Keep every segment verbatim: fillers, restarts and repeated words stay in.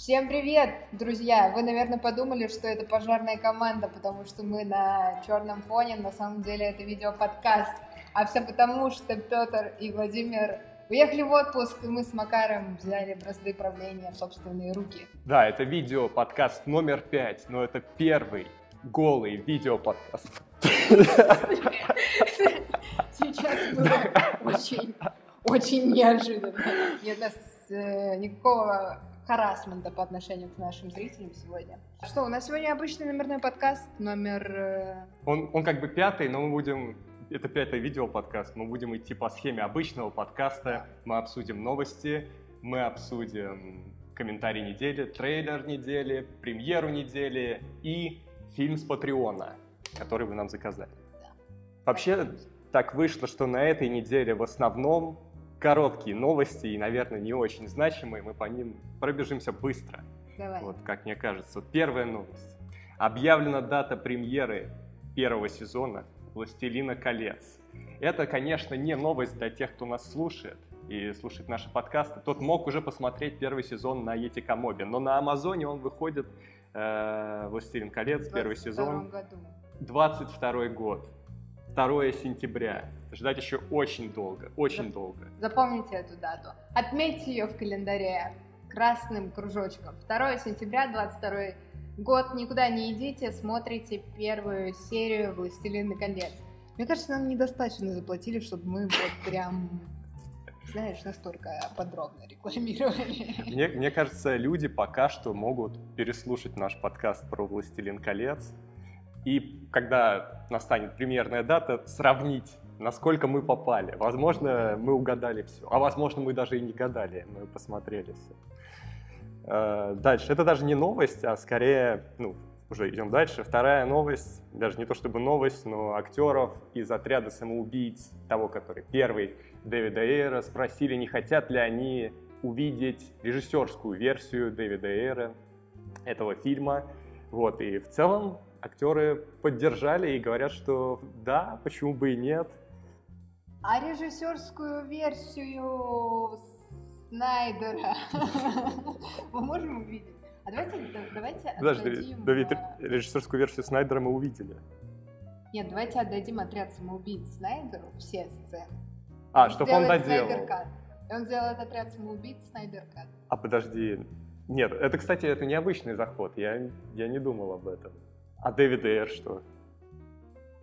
Всем привет, друзья! Вы, наверное, подумали, что это пожарная команда, потому что мы на черном фоне, на самом деле это видеоподкаст. А все потому, что Петр и Владимир уехали в отпуск, и мы с Макаром взяли бразды правления в собственные руки. Да, это видеоподкаст номер пять, но это первый голый видеоподкаст. Сейчас было очень, очень неожиданно. Нет, у нас э, никакого харассмента по отношению к нашим зрителям сегодня. Что, у нас сегодня обычный номерной подкаст, номер... Он, он как бы пятый, но мы будем... Это пятый видеоподкаст. Мы будем идти по схеме обычного подкаста. Мы обсудим новости, мы обсудим комментарий недели, трейлер недели, премьеру недели и фильм с Патреона, который вы нам заказали. Да. Вообще, так вышло, что на этой неделе в основном короткие новости и, наверное, не очень значимые. Мы по ним пробежимся быстро. Давай. Вот, как мне кажется. Первая новость. Объявлена дата премьеры первого сезона «Властелина колец». Это, конечно, не новость для тех, кто нас слушает и слушает наши подкасты. Тот мог уже посмотреть первый сезон на Етикомобе, но на Амазоне он выходит, э, «Властелин колец», первый сезон. В двадцать второй год. второго сентября. Ждать еще очень долго, очень Зап- долго. Запомните эту дату. Отметьте ее в календаре красным кружочком. второго сентября, двадцать второй год. Никуда не идите, смотрите первую серию «Властелина колец». Мне кажется, нам недостаточно заплатили, чтобы мы вот прям, знаешь, настолько подробно рекламировали. Мне, мне кажется, люди пока что могут переслушать наш подкаст про «Властелин колец». И когда настанет премьерная дата, сравнить, насколько мы попали. Возможно, мы угадали все, а возможно, мы даже и не гадали, мы посмотрели все. Дальше. Это даже не новость, а скорее, ну, уже идем дальше. Вторая новость, даже не то чтобы новость, но актеров из отряда самоубийц, того, который первый, Дэвида Эйра, спросили, не хотят ли они увидеть режиссерскую версию Дэвида Эйра этого фильма. Вот, и в целом актеры поддержали и говорят, что да, почему бы и нет. А режиссерскую версию Снайдера мы можем увидеть? А давайте... Подожди, режиссерскую версию Снайдера мы увидели. Нет, давайте отдадим отряд самоубийц Снайдеру все сцены. А, чтобы он доделал. Он сделает отряд самоубийц Снайдер-кат. А подожди. Нет, это, кстати, это необычный заход. Я, я не думал об этом. А Дэвид Эйр что?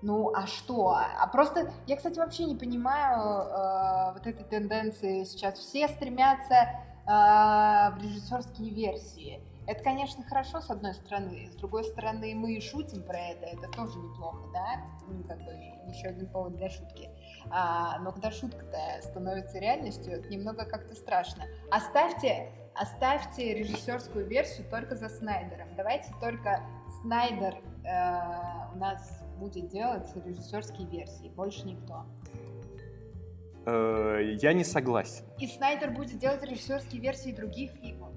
Ну, а что? А просто, я, кстати, вообще не понимаю э, вот этой тенденции сейчас. Все стремятся э, в режиссерские версии. Это, конечно, хорошо, с одной стороны. С другой стороны, мы и шутим про это. Это тоже неплохо, да? Ну, как бы, еще один повод для шутки. А, но когда шутка-то становится реальностью, это немного как-то страшно. Оставьте... Оставьте режиссерскую версию только за Снайдером. Давайте только Снайдер э, у нас будет делать режиссерские версии, больше никто. Я не согласен. И Снайдер будет делать режиссерские версии других фильмов.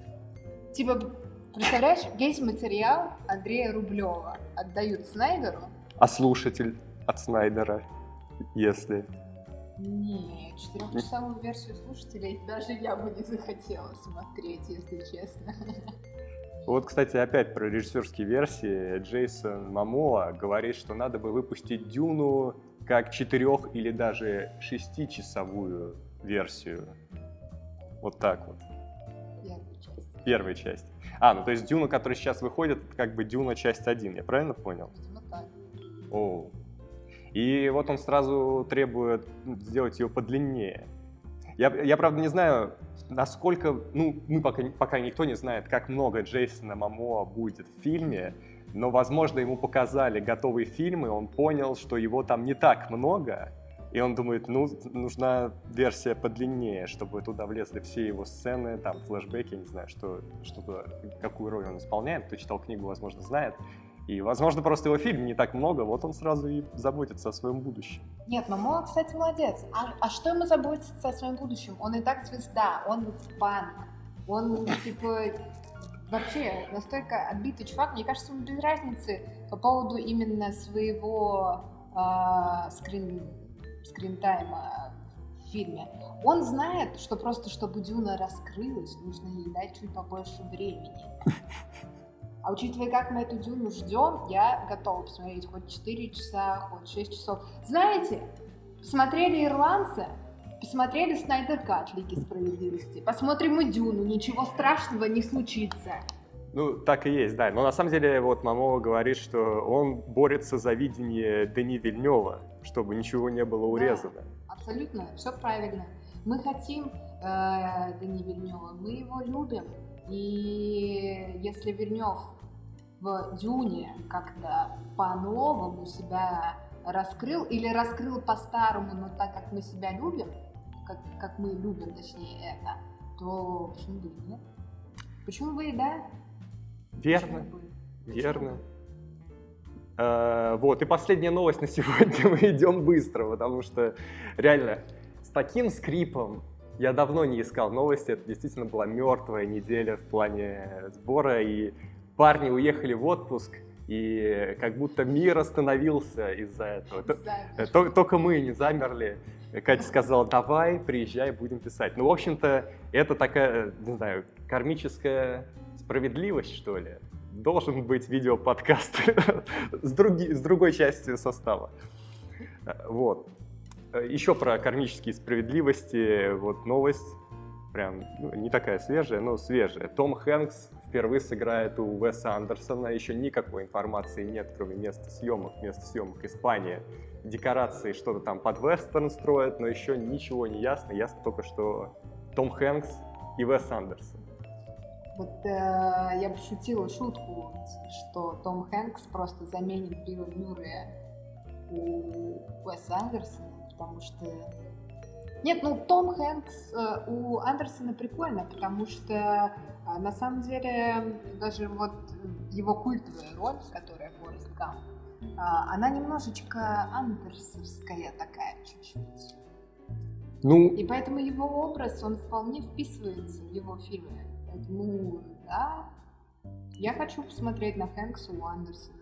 Типа, представляешь, весь материал Андрея Рублева отдают Снайдеру. А слушатель от Снайдера, если... Нет, четырехчасовую версию слушателей даже я бы не захотела смотреть, если честно. Вот, кстати, опять про режиссерские версии. Джейсон Момоа говорит, что надо бы выпустить «Дюну» как четырех- или даже шестичасовую версию. Вот так вот. Первая часть. Первая часть. А, ну то есть «Дюна», которая сейчас выходит, это как бы «Дюна» часть один, я правильно понял? Ну так. Оу. И вот он сразу требует сделать ее подлиннее. Я, я правда, не знаю, насколько... Ну, мы пока, пока никто не знает, как много Джейсона Момоа будет в фильме, но, возможно, ему показали готовые фильмы, он понял, что его там не так много, и он думает, ну, нужна версия подлиннее, чтобы туда влезли все его сцены, там, флешбеки, не знаю, что, что-то, какую роль он исполняет. Кто читал книгу, возможно, знает. И, возможно, просто его фильм не так много, вот он сразу и заботится о своем будущем. Нет, Момоа, кстати, молодец. А, а что ему заботиться о своем будущем? Он и так звезда, он панк, он, типа, вообще настолько отбитый чувак. Мне кажется, ему без разницы по поводу именно своего э, скрин, скринтайма в фильме. Он знает, что просто, чтобы Дюна раскрылась, нужно ей дать чуть побольше времени. А учитывая, как мы эту Дюну ждем, я готова посмотреть хоть четыре часа, хоть шесть часов. Знаете, посмотрели «Ирландца», посмотрели «Снайдер Кат» Лиги справедливости, посмотрим и Дюну, ничего страшного не случится. Ну, так и есть, да. Но на самом деле, вот Момоа говорит, что он борется за видение Дени Вильнёва, чтобы ничего не было урезано. Да, абсолютно, все правильно. Мы хотим э, Дени Вильнёва, мы его любим. И если Вильнёв в «Дюне» как-то по-новому себя раскрыл, или раскрыл по-старому, но так, как мы себя любим, как, как мы любим, точнее, это, то почему бы и нет? Почему бы и да? Верно, верно. Э-э- вот, и последняя новость на сегодня, мы идем быстро, потому что реально с таким скрипом я давно не искал новости, это действительно была мертвая неделя в плане сбора, и парни уехали в отпуск, и как будто мир остановился из-за этого. Только, только мы не замерли. Катя сказала, давай, приезжай, будем писать. Ну, в общем-то, это такая, не знаю, кармическая справедливость, что ли. Должен быть видеоподкаст с, други, с другой частью состава. Вот. Еще про кармические справедливости. Вот новость, прям ну, не такая свежая, но свежая. Том Хэнкс впервые сыграет у Уэса Андерсона. Еще никакой информации нет, кроме места съемок. Место съемок Испания. Декорации что-то там под вестерн строят, но еще ничего не ясно. Ясно только, что Том Хэнкс и Уэс Андерсон. Вот э, я бы шутила шутку, что Том Хэнкс просто заменит Билла Мюррея у Уэса Андерсона. Потому что... Нет, ну Том Хэнкс э, у Андерсона прикольно, потому что э, на самом деле даже вот его культовая роль, которая Форрест Гамп, э, она немножечко андерсовская такая чуть-чуть. Ну... И поэтому его образ, он вполне вписывается в его фильмы. Поэтому, да, я хочу посмотреть на Хэнкса у Андерсона.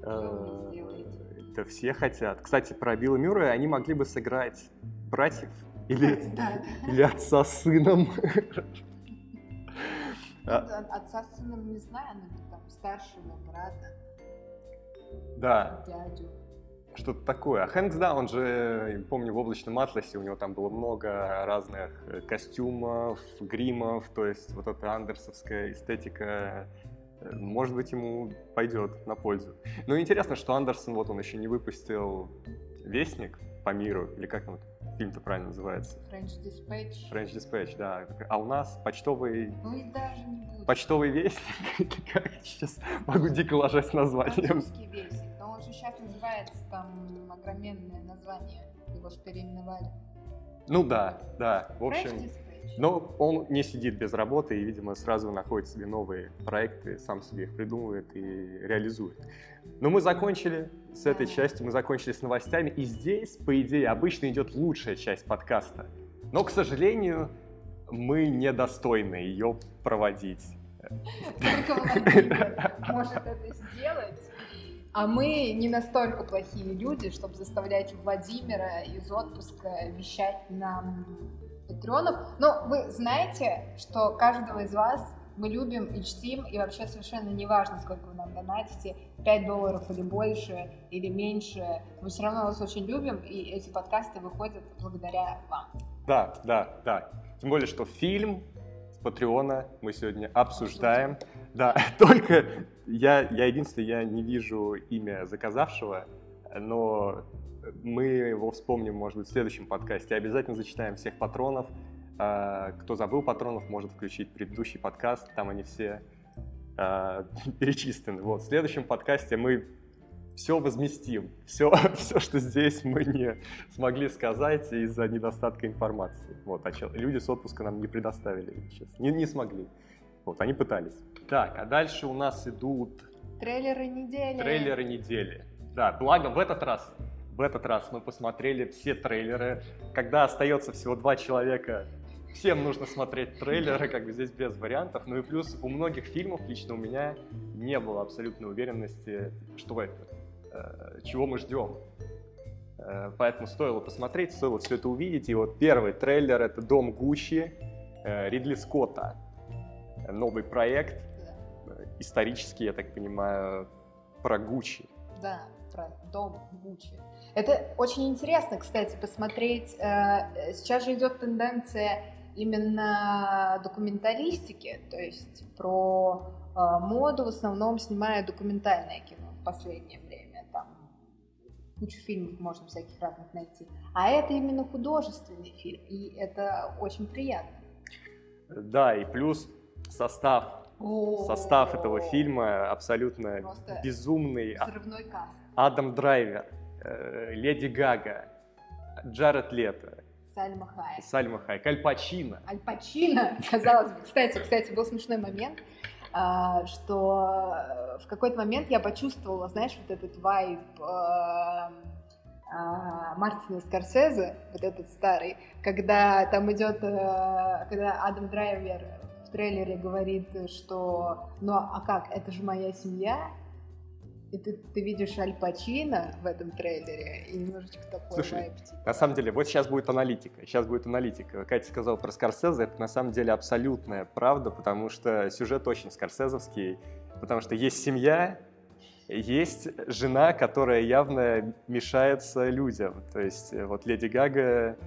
Что он сделает? Это все хотят. Кстати, про Билла Мюррея они могли бы сыграть братьев или, да, да. или отца с сыном. Отца с сыном не знаю, но там старшего брата. Да. Дядю. Что-то такое. А Хэнкс, да, он же, помню, в «Облачном атласе» у него там было много разных костюмов, гримов, то есть вот эта андерсовская эстетика... Может быть, ему пойдет на пользу. Но интересно, что Андерсон, вот он еще не выпустил «Вестник по миру», или как он, фильм-то правильно называется? French Dispatch. French Dispatch, да. А у нас почтовый... Ну и даже не будет. Почтовый вестник? Как сейчас могу дико ложать название? Французский вестник. Но он же сейчас называется, там, огроменное название. Его же переименовали. Ну да, да. В общем... Но он не сидит без работы и, видимо, сразу находит себе новые проекты, сам себе их придумывает и реализует. Но мы закончили с этой частью, мы закончили с новостями. И здесь, по идее, обычно идет лучшая часть подкаста. Но, к сожалению, мы недостойны ее проводить. Только Владимир может это сделать. А мы не настолько плохие люди, чтобы заставлять Владимира из отпуска вещать нам... Патреонов. Но вы знаете, что каждого из вас мы любим и чтим, и вообще совершенно не важно, сколько вы нам донатите, пять долларов или больше, или меньше, мы все равно вас очень любим, и эти подкасты выходят благодаря вам. Да, да, да. Тем более, что фильм с Патреона мы сегодня обсуждаем. Обсуждим. Да, только я, я единственный, я не вижу имя заказавшего, но... Мы его вспомним, может быть, в следующем подкасте. Обязательно зачитаем всех патронов. Кто забыл патронов, может включить предыдущий подкаст. Там они все перечислены. Вот. В следующем подкасте мы все возместим. Все, все, что здесь мы не смогли сказать из-за недостатка информации. Вот. А люди с отпуска нам не предоставили. Не, не смогли. Вот. Они пытались. Так, а дальше у нас идут... Трейлеры недели. Трейлеры недели. Да, благо в этот раз... В этот раз мы посмотрели все трейлеры. Когда остается всего два человека, всем нужно смотреть трейлеры, как бы здесь без вариантов. Ну и плюс у многих фильмов, лично у меня, не было абсолютной уверенности, что это, чего мы ждем. Поэтому стоило посмотреть, стоило все это увидеть. И вот первый трейлер — это «Дом Гуччи» Ридли Скотта. Новый проект, да. Исторический, я так понимаю, про Гуччи. Да, про Дом Гуччи. Это очень интересно, кстати, посмотреть. Сейчас же идет тенденция именно документалистики, то есть про моду в основном снимают документальное кино в последнее время. Там кучу фильмов можно всяких разных найти. А это именно художественный фильм, и это очень приятно. Да, и плюс состав, О-о-о-о. состав этого фильма абсолютно Просто безумный. Взрывной каст. Адам Драйвер, Леди Гага, Джаред Лето, Сальма Хайек. Сальма Хайек, Аль Пачино. Аль Пачино, казалось бы. Кстати, кстати, был смешной момент, что в какой-то момент я почувствовала, знаешь, вот этот вайб Мартина Скорсезе, вот этот старый, когда там идет, когда Адам Драйвер в трейлере говорит, что ну а как, это же моя семья. И ты, ты видишь Аль Пачино в этом трейлере, и немножечко такой... Слушай, вайп, типа. На самом деле, вот сейчас будет аналитика, сейчас будет аналитика. Катя сказала про Скорсезе, это на самом деле абсолютная правда, потому что сюжет очень скорсезовский, потому что есть семья, есть жена, которая явно мешается людям. То есть вот Леди Гага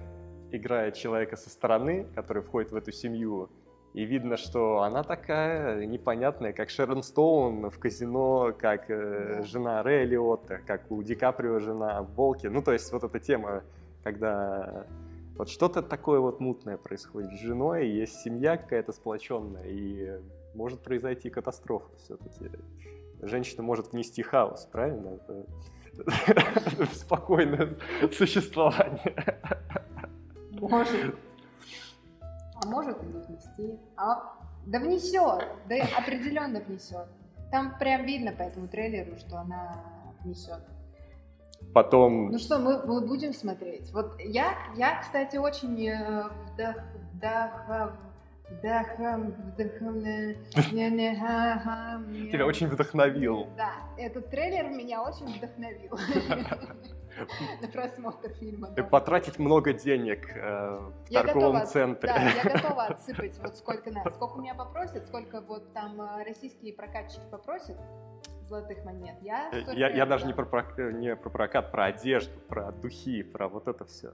играет человека со стороны, который входит в эту семью, и видно, что она такая непонятная, как Шерон Стоун в «Казино», как э, да. жена Рэя Лиотта, как у Ди Каприо жена в «Волке». Ну, то есть вот эта тема, когда вот что-то такое вот мутное происходит с женой, есть семья какая-то сплоченная, и может произойти катастрофа все-таки. Женщина может внести хаос, правильно? Это спокойное существование. Может. А может и не внести, а... да внесет, да определенно внесет. Там прям видно по этому трейлеру, что она внесет. Потом... Ну что, мы, мы будем смотреть. Вот я, я кстати, очень вдох... вдох... вдох... вдох... Тебя очень вдохновил. Да, этот трейлер меня очень вдохновил на просмотр фильма. Да. Потратить много денег э, в я торговом готова, центре. Да, я готова отсыпать, вот сколько надо. Сколько у меня попросят, сколько вот там российские прокатчики попросят золотых монет. Я, я, я, я даже не про, не про прокат, про одежду, про духи, про вот это все.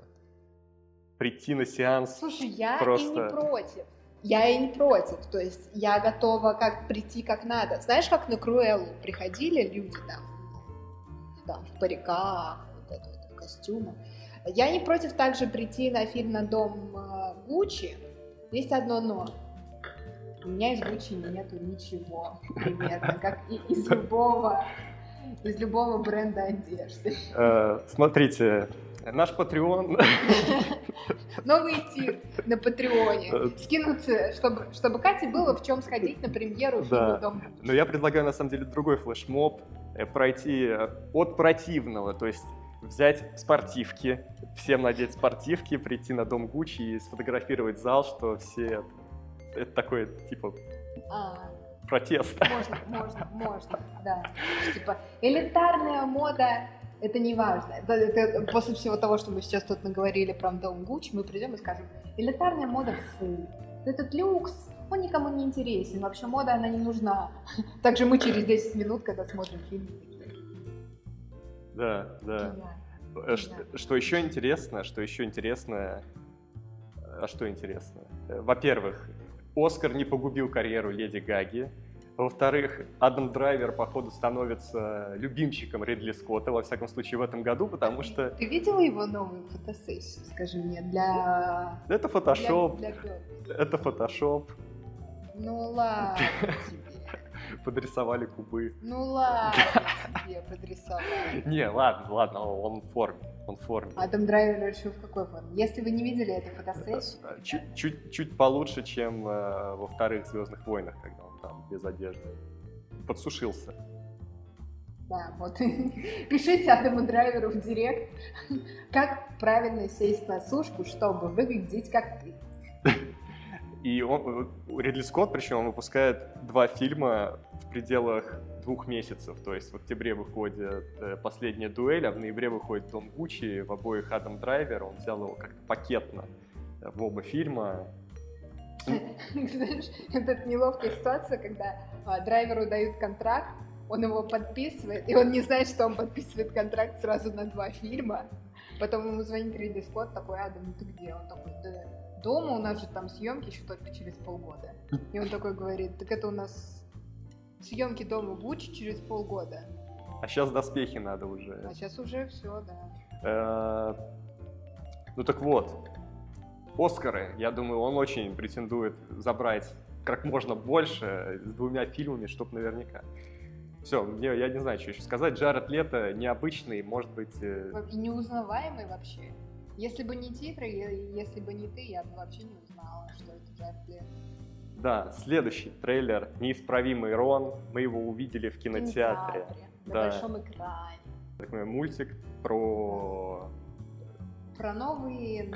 Прийти на сеанс. Слушай, я просто... и не против. Я и не против, то есть я готова как прийти как надо. Знаешь, как на Круэллу приходили люди там, там в париках, костюма. Я не против также прийти на фильм на Дом Гуччи. Есть одно но. У меня из Гуччи нету ничего примерно, как и из любого, из любого бренда одежды. Смотрите, наш Патреон. Новый тир на Патреоне. Скинуться, чтобы, чтобы Кате было в чем сходить на премьеру фильма Дом Гуччи. Но я предлагаю на самом деле другой флешмоб пройти от противного, то есть взять спортивки, всем надеть спортивки, прийти на Дом Гуччи и сфотографировать зал, что все... Это такое, типа, а, протест. Можно, можно, можно, да. Типа, элитарная мода, это не важно. Это, это, после всего того, что мы сейчас тут наговорили про Дом Гуччи, мы придем и скажем, элитарная мода, фу, этот люкс, он никому не интересен, вообще мода, она не нужна. Также мы через десять минут, когда смотрим фильм, Да, да. да. Что, да. что еще интересно, что еще интересно, а что интересно? Во-первых, Оскар не погубил карьеру Леди Гаги. Во-вторых, Адам Драйвер, походу, становится любимчиком Ридли Скотта, во всяком случае, в этом году, потому а что... Ты видела его новую фотосессию, скажи мне, для... Это фотошоп, для, для... это фотошоп. Ну ладно тебе. Подрисовали кубы. Ну ладно тебе, подрисовали. Не, ладно, ладно, он в форме, он в форме. Адам Драйвер решил в какой форме? Если вы не видели эту фотосессию... Чуть-чуть получше, чем во вторых «Звездных войнах», когда он там без одежды подсушился. Да, вот. Пишите Адаму Драйверу в директ, как правильно сесть на сушку, чтобы выглядеть как ты. И он, Ридли Скотт, причем, он выпускает два фильма в пределах двух месяцев. То есть в октябре выходит «Последняя дуэль», а в ноябре выходит «Дом Гуччи», в обоих Адам Драйвер. Он взял его как-то пакетно в оба фильма. Знаешь, это неловкая ситуация, когда Драйверу дают контракт, он его подписывает, и он не знает, что он подписывает контракт сразу на два фильма. Потом ему звонит Ридли Скотт, такой: «Адам, ну ты где?» Он такой: «Да дома, у нас же там съемки еще только через полгода». И он такой говорит: «Так это у нас съемки дома Гуччи через полгода. А сейчас доспехи надо уже». А сейчас уже все, да. Ну так вот, «Оскары», я думаю, он очень претендует забрать как можно больше с двумя фильмами, чтоб наверняка. Все, я не знаю, что еще сказать. Джаред Лето необычный, может быть... неузнаваемый вообще. Если бы не титры, если бы не ты, я бы вообще не узнала, что это Джаред Лето. Да, следующий трейлер «Неисправимый Рон». Мы его увидели в кинотеатре. В кинотеатре, да. На большом экране. Такой мультик про... про новые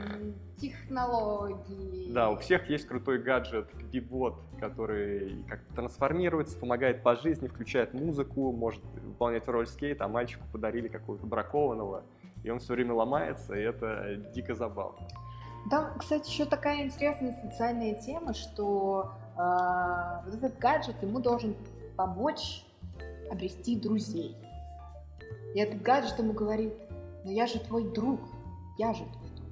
технологии. Да, у всех есть крутой гаджет бибот, который как-то трансформируется, помогает по жизни, включает музыку, может выполнять роль скейт, а мальчику подарили какого-то бракованного, и он все время ломается, и это дико забавно. Там, кстати, еще такая интересная социальная тема, что э, вот этот гаджет ему должен помочь обрести друзей. И этот гаджет ему говорит: «Ну я же твой друг, я же твой друг».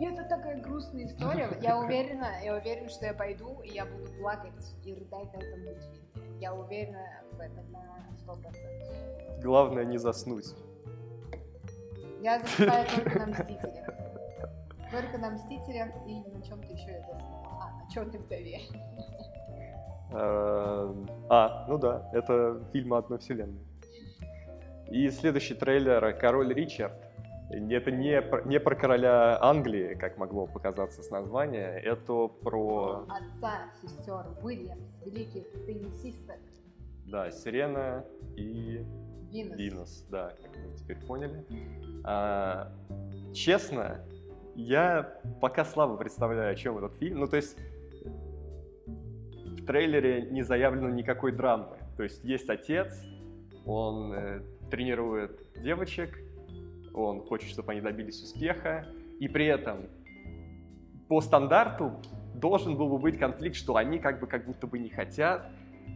И это такая грустная история. Я уверена, я уверена, что я пойду, и я буду плакать и рыдать на этом мультфильме. Я уверена в этом на сто процентов. Главное не заснуть. Я засыпаю только на «Мстителях». Только на «Мстителях» или на чем-то еще я заснула. А, на «Черной вдове». А, ну да, это фильм одной вселенной. И следующий трейлер «Король Ричард». Это не про, не про короля Англии, как могло показаться с названия, это про... отца сестер Уильямс, великих теннисисток. Да, Сирена и... Винус. Винус, да, как мы теперь поняли. А, честно, я пока слабо представляю, о чем этот фильм. Ну, то есть, в трейлере не заявлено никакой драмы. То есть, есть отец, он э, тренирует девочек, он хочет, чтобы они добились успеха, и при этом по стандарту должен был бы быть конфликт, что они как бы как будто бы не хотят,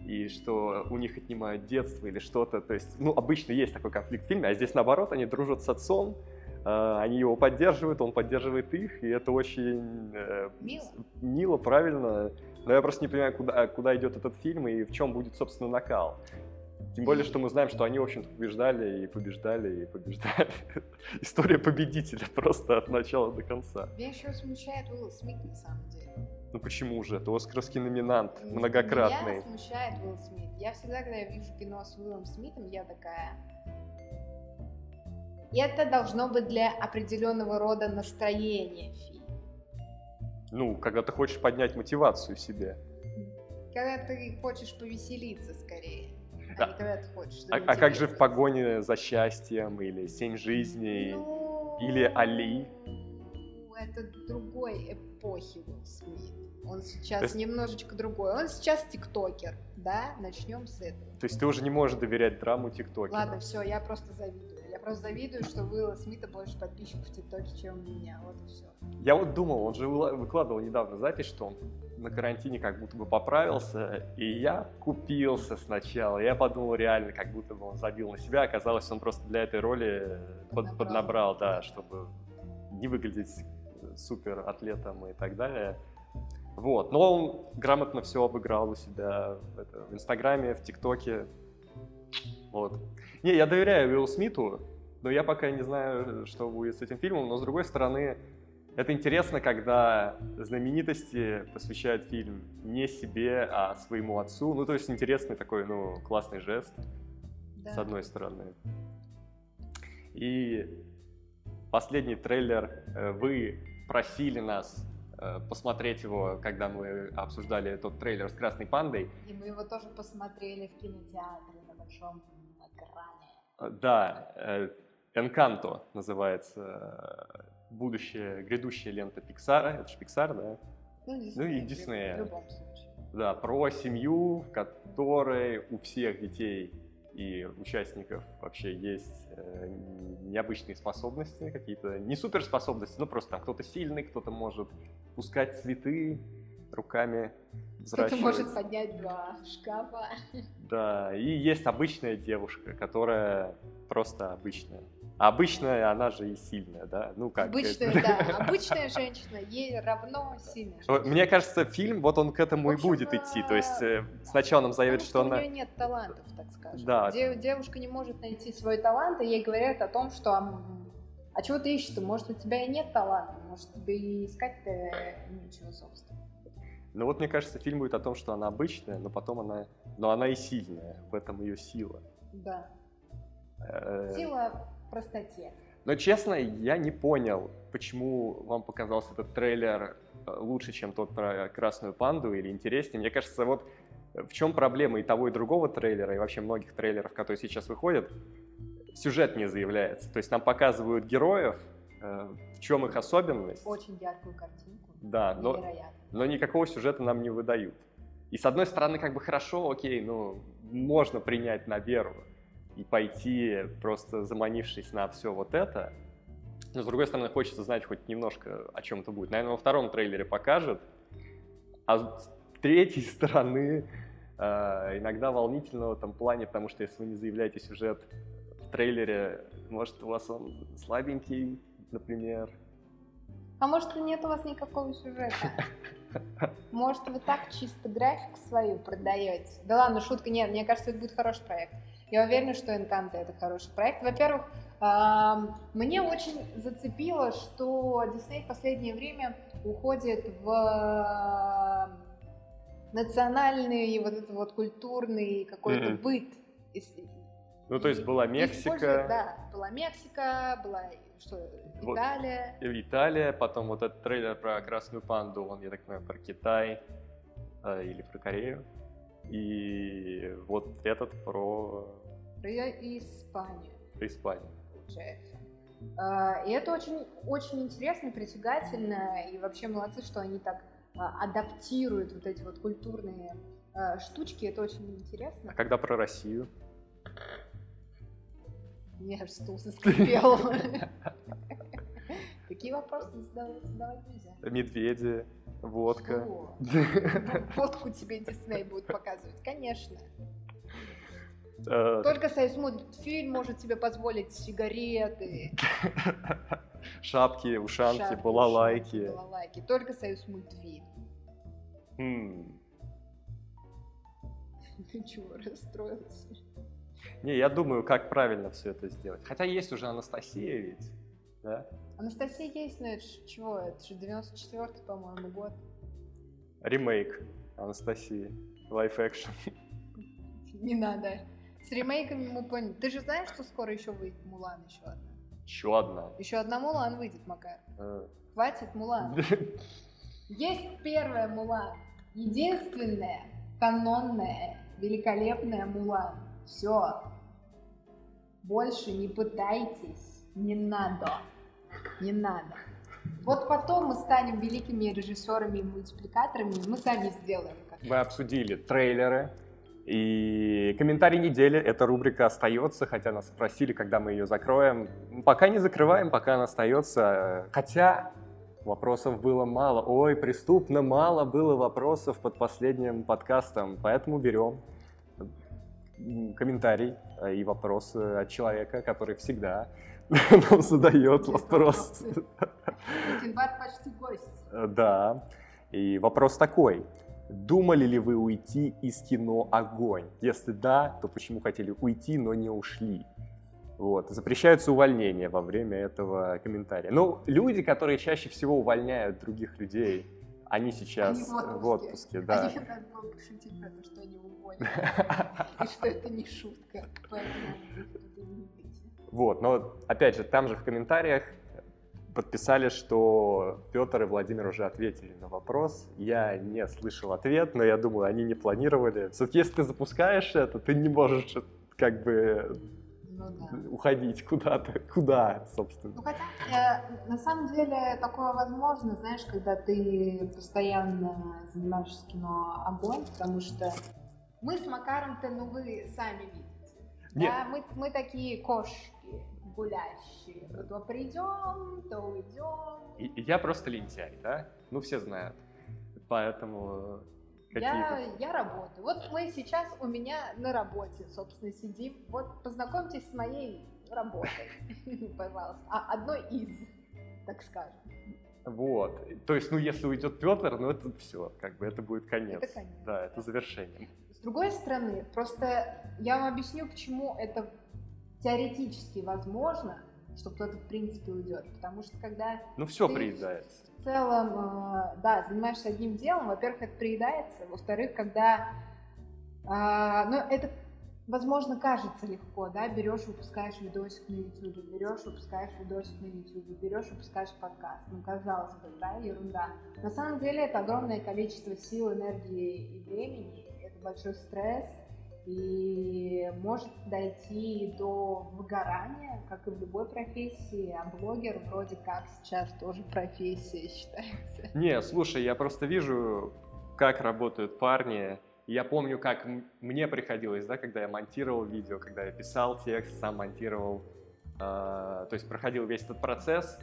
и что у них отнимают детство или что-то. То есть, ну, обычно есть такой конфликт в фильме, а здесь наоборот, они дружат с отцом, э, они его поддерживают, он поддерживает их, и это очень э, мило. мило, правильно. Но я просто не понимаю, куда, куда идет этот фильм и в чем будет, собственно, накал. Тем более, что мы знаем, что они, в общем-то, побеждали и побеждали и побеждали. История победителя просто от начала до конца. Меня еще смущает Уилл Смит, на самом деле. Ну почему же? Это оскаровский номинант, многократный. Меня смущает Уилл Смит. Я всегда, когда я вижу кино с Уиллом Смитом, я такая... это должно быть для определенного рода настроения фильма. Ну, когда ты хочешь поднять мотивацию в себе. Когда ты хочешь повеселиться, скорее. А, а, хочешь, а, а как же «В погоне за счастьем» или «Семь жизней», ну, или «Али»? Это другой эпохи Уилл Смит. Он сейчас есть... немножечко другой. Он сейчас тиктокер, да? Начнем с этого. То есть ты уже не можешь доверять драму тиктокера? Ладно, все, я просто завидую. Я просто завидую, что у Уилла Смита больше подписчиков в тиктоке, чем у меня. Вот и все. Я вот думал, он же выкладывал недавно запись, что он на карантине как будто бы поправился, и я купился сначала. Я подумал, реально, как будто бы он забил на себя. Оказалось, он просто для этой роли поднабрал, поднабрал да, чтобы не выглядеть супер атлетом и так далее. Вот. Но он грамотно все обыграл у себя это, в Инстаграме, в ТикТоке. Вот. Не, я доверяю Уиллу Смиту, но я пока не знаю, что будет с этим фильмом. Но, с другой стороны, это интересно, когда знаменитости посвящают фильм не себе, а своему отцу. Ну, то есть интересный такой, ну, классный жест, да, с одной стороны. И последний трейлер. Вы просили нас посмотреть его, когда мы обсуждали тот трейлер с «Красной пандой». И мы его тоже посмотрели в кинотеатре на большом экране. Да, «Энканто» называется будущая, грядущая лента Пиксара. Это же Пиксар, да? Ну, Disney, ну и Диснея. В любом случае. Да, про семью, в которой у всех детей и участников вообще есть э, необычные способности какие-то, не суперспособности, но просто там кто-то сильный, кто-то может пускать цветы руками, взращивать. Кто-то может поднять два шкафа. Да, и есть обычная девушка, которая просто обычная. А обычная, она же и сильная, да? Ну как? Обычная, да. Обычная женщина, ей равно сильная. Мне кажется, фильм, вот он к этому и будет идти. То есть сначала нам заявят, что она... У нее нет талантов, так скажем. Да. Девушка не может найти свой талант, и ей говорят о том, что... А чего ты ищешь-то? Может, у тебя и нет таланта, может, тебе и искать-то нечего, собственно. Ну вот, мне кажется, фильм будет о том, что она обычная, но потом она... Но она и сильная, в этом ее сила. Да. Сила... простоте. Но, честно, я не понял, почему вам показался этот трейлер лучше, чем тот про Красную панду, или интереснее. Мне кажется, вот в чем проблема и того, и другого трейлера, и вообще многих трейлеров, которые сейчас выходят, сюжет не заявляется. То есть нам показывают героев, в чем их особенность. Очень яркую картинку. Да, но, но никакого сюжета нам не выдают. И, с одной стороны, как бы хорошо, окей, ну, можно принять на веру и пойти, просто заманившись на все вот это. Но, с другой стороны, хочется знать хоть немножко, о чем это будет. Наверное, во втором трейлере покажет. А с третьей стороны, э, иногда волнительно в этом плане, потому что если вы не заявляете сюжет в трейлере, может, у вас он слабенький, например. А может, и нет у вас никакого сюжета. Может, вы так чисто графику свою продаете. Да ладно, шутка, нет, мне кажется, это будет хороший проект. Я уверена, что «Энканто» — это хороший проект. Во-первых, мне очень зацепило, что Disney в последнее время уходит в национальный вот этот вот культурный какой-то mm-hmm. быт. Ну, то есть была Мексика. Да, была Мексика, была что, Италия. Вот, Италия, потом вот этот трейлер про Красную панду, он, я так понимаю, про Китай или про Корею. И вот этот про... Про Испанию. Про Испанию. Получается. И это очень, очень интересно, притягательно. И вообще молодцы, что они так адаптируют вот эти вот культурные штучки. Это очень интересно. А когда про Россию? Мне аж стул заскрипел. Такие вопросы задавать нельзя. Медведи. Водка. Водку тебе Дисней будет показывать, конечно. Только Союзмультфильм может себе позволить сигареты. Шапки, ушанки, Шапки, балалайки. Ушанки, балалайки. Только Союзмультфильм. Хм. Ты чего, расстроился? Не, я думаю, как правильно все это сделать. Хотя есть уже Анастасия ведь, да? Анастасия есть, но это же чего? Это же девяносто четвёртый, по-моему, год. Ремейк Анастасии. Лайф-экшн. Не надо. С ремейками мы поняли. Ты же знаешь, что скоро еще выйдет Мулан? Еще одна. Еще одна? Еще одна Мулан выйдет, Макар. А. Хватит Мулан. Есть первая Мулан. Единственная, канонная, великолепная Мулан. Все. Больше не пытайтесь. Не надо. Не надо. Вот потом мы станем великими режиссерами и мультипликаторами, мы сами сделаем. Мы обсудили трейлеры и комментарий недели. Эта рубрика остается, хотя нас спросили, когда мы ее закроем. Пока не закрываем, пока она остается. Хотя вопросов было мало. Ой, преступно мало было вопросов под последним подкастом. Поэтому берем комментарий и вопросы от человека, который всегда... нам задает вопрос. Экенбар почти гость. Да. И вопрос такой. Думали ли вы уйти из кино «Огонь»? Если да, то почему хотели уйти, но не ушли? Вот. Запрещаются увольнения во время этого комментария. Ну, люди, которые чаще всего увольняют других людей, они сейчас они в отпуске. В отпуске, да. Они как раз было пошутить про то, что они уволили. И что это не шутка. Поэтому... Вот, но, опять же, там же в комментариях подписали, что Петр и Владимир уже ответили на вопрос. Я не слышал ответ, но я думаю, они не планировали. Все-таки, если ты запускаешь это, ты не можешь как бы ну, да. уходить куда-то. Куда, собственно? Ну, хотя, э, на самом деле, такое возможно, знаешь, когда ты постоянно занимаешься кино «Огонь», потому что мы с Макаром-то, ну, вы сами видите. Нет. Да, мы, мы такие кошки гулящие. То придем, то уйдем. И, и я просто лентяй, да? Ну, все знают. Поэтому... Я, я работаю. Вот мы сейчас у меня на работе, собственно, сидим. Вот познакомьтесь с моей работой, пожалуйста. А одной из, так скажем. Вот. То есть, ну, если уйдет Петр, ну, это все, как бы, это будет конец. Это конец. Да, это завершение. С другой стороны, просто я вам объясню, почему это теоретически возможно, что кто-то, в принципе, уйдет. Потому что когда... Ну, все приедается. В целом, да, занимаешься одним делом, во-первых, это приедается, во-вторых, когда... Ну, это, возможно, кажется легко, да, берешь, выпускаешь видосик на YouTube, берешь, выпускаешь видосик на YouTube, берешь, выпускаешь подкаст. Ну, казалось бы, да, ерунда. На самом деле, это огромное количество сил, энергии и времени, это большой стресс, и может дойти до выгорания, как и в любой профессии, а блогер вроде как сейчас тоже профессия считается. Не, слушай, я просто вижу, как работают парни. Я помню, как мне приходилось, да, когда я монтировал видео, когда я писал текст, сам монтировал, э, то есть проходил весь этот процесс.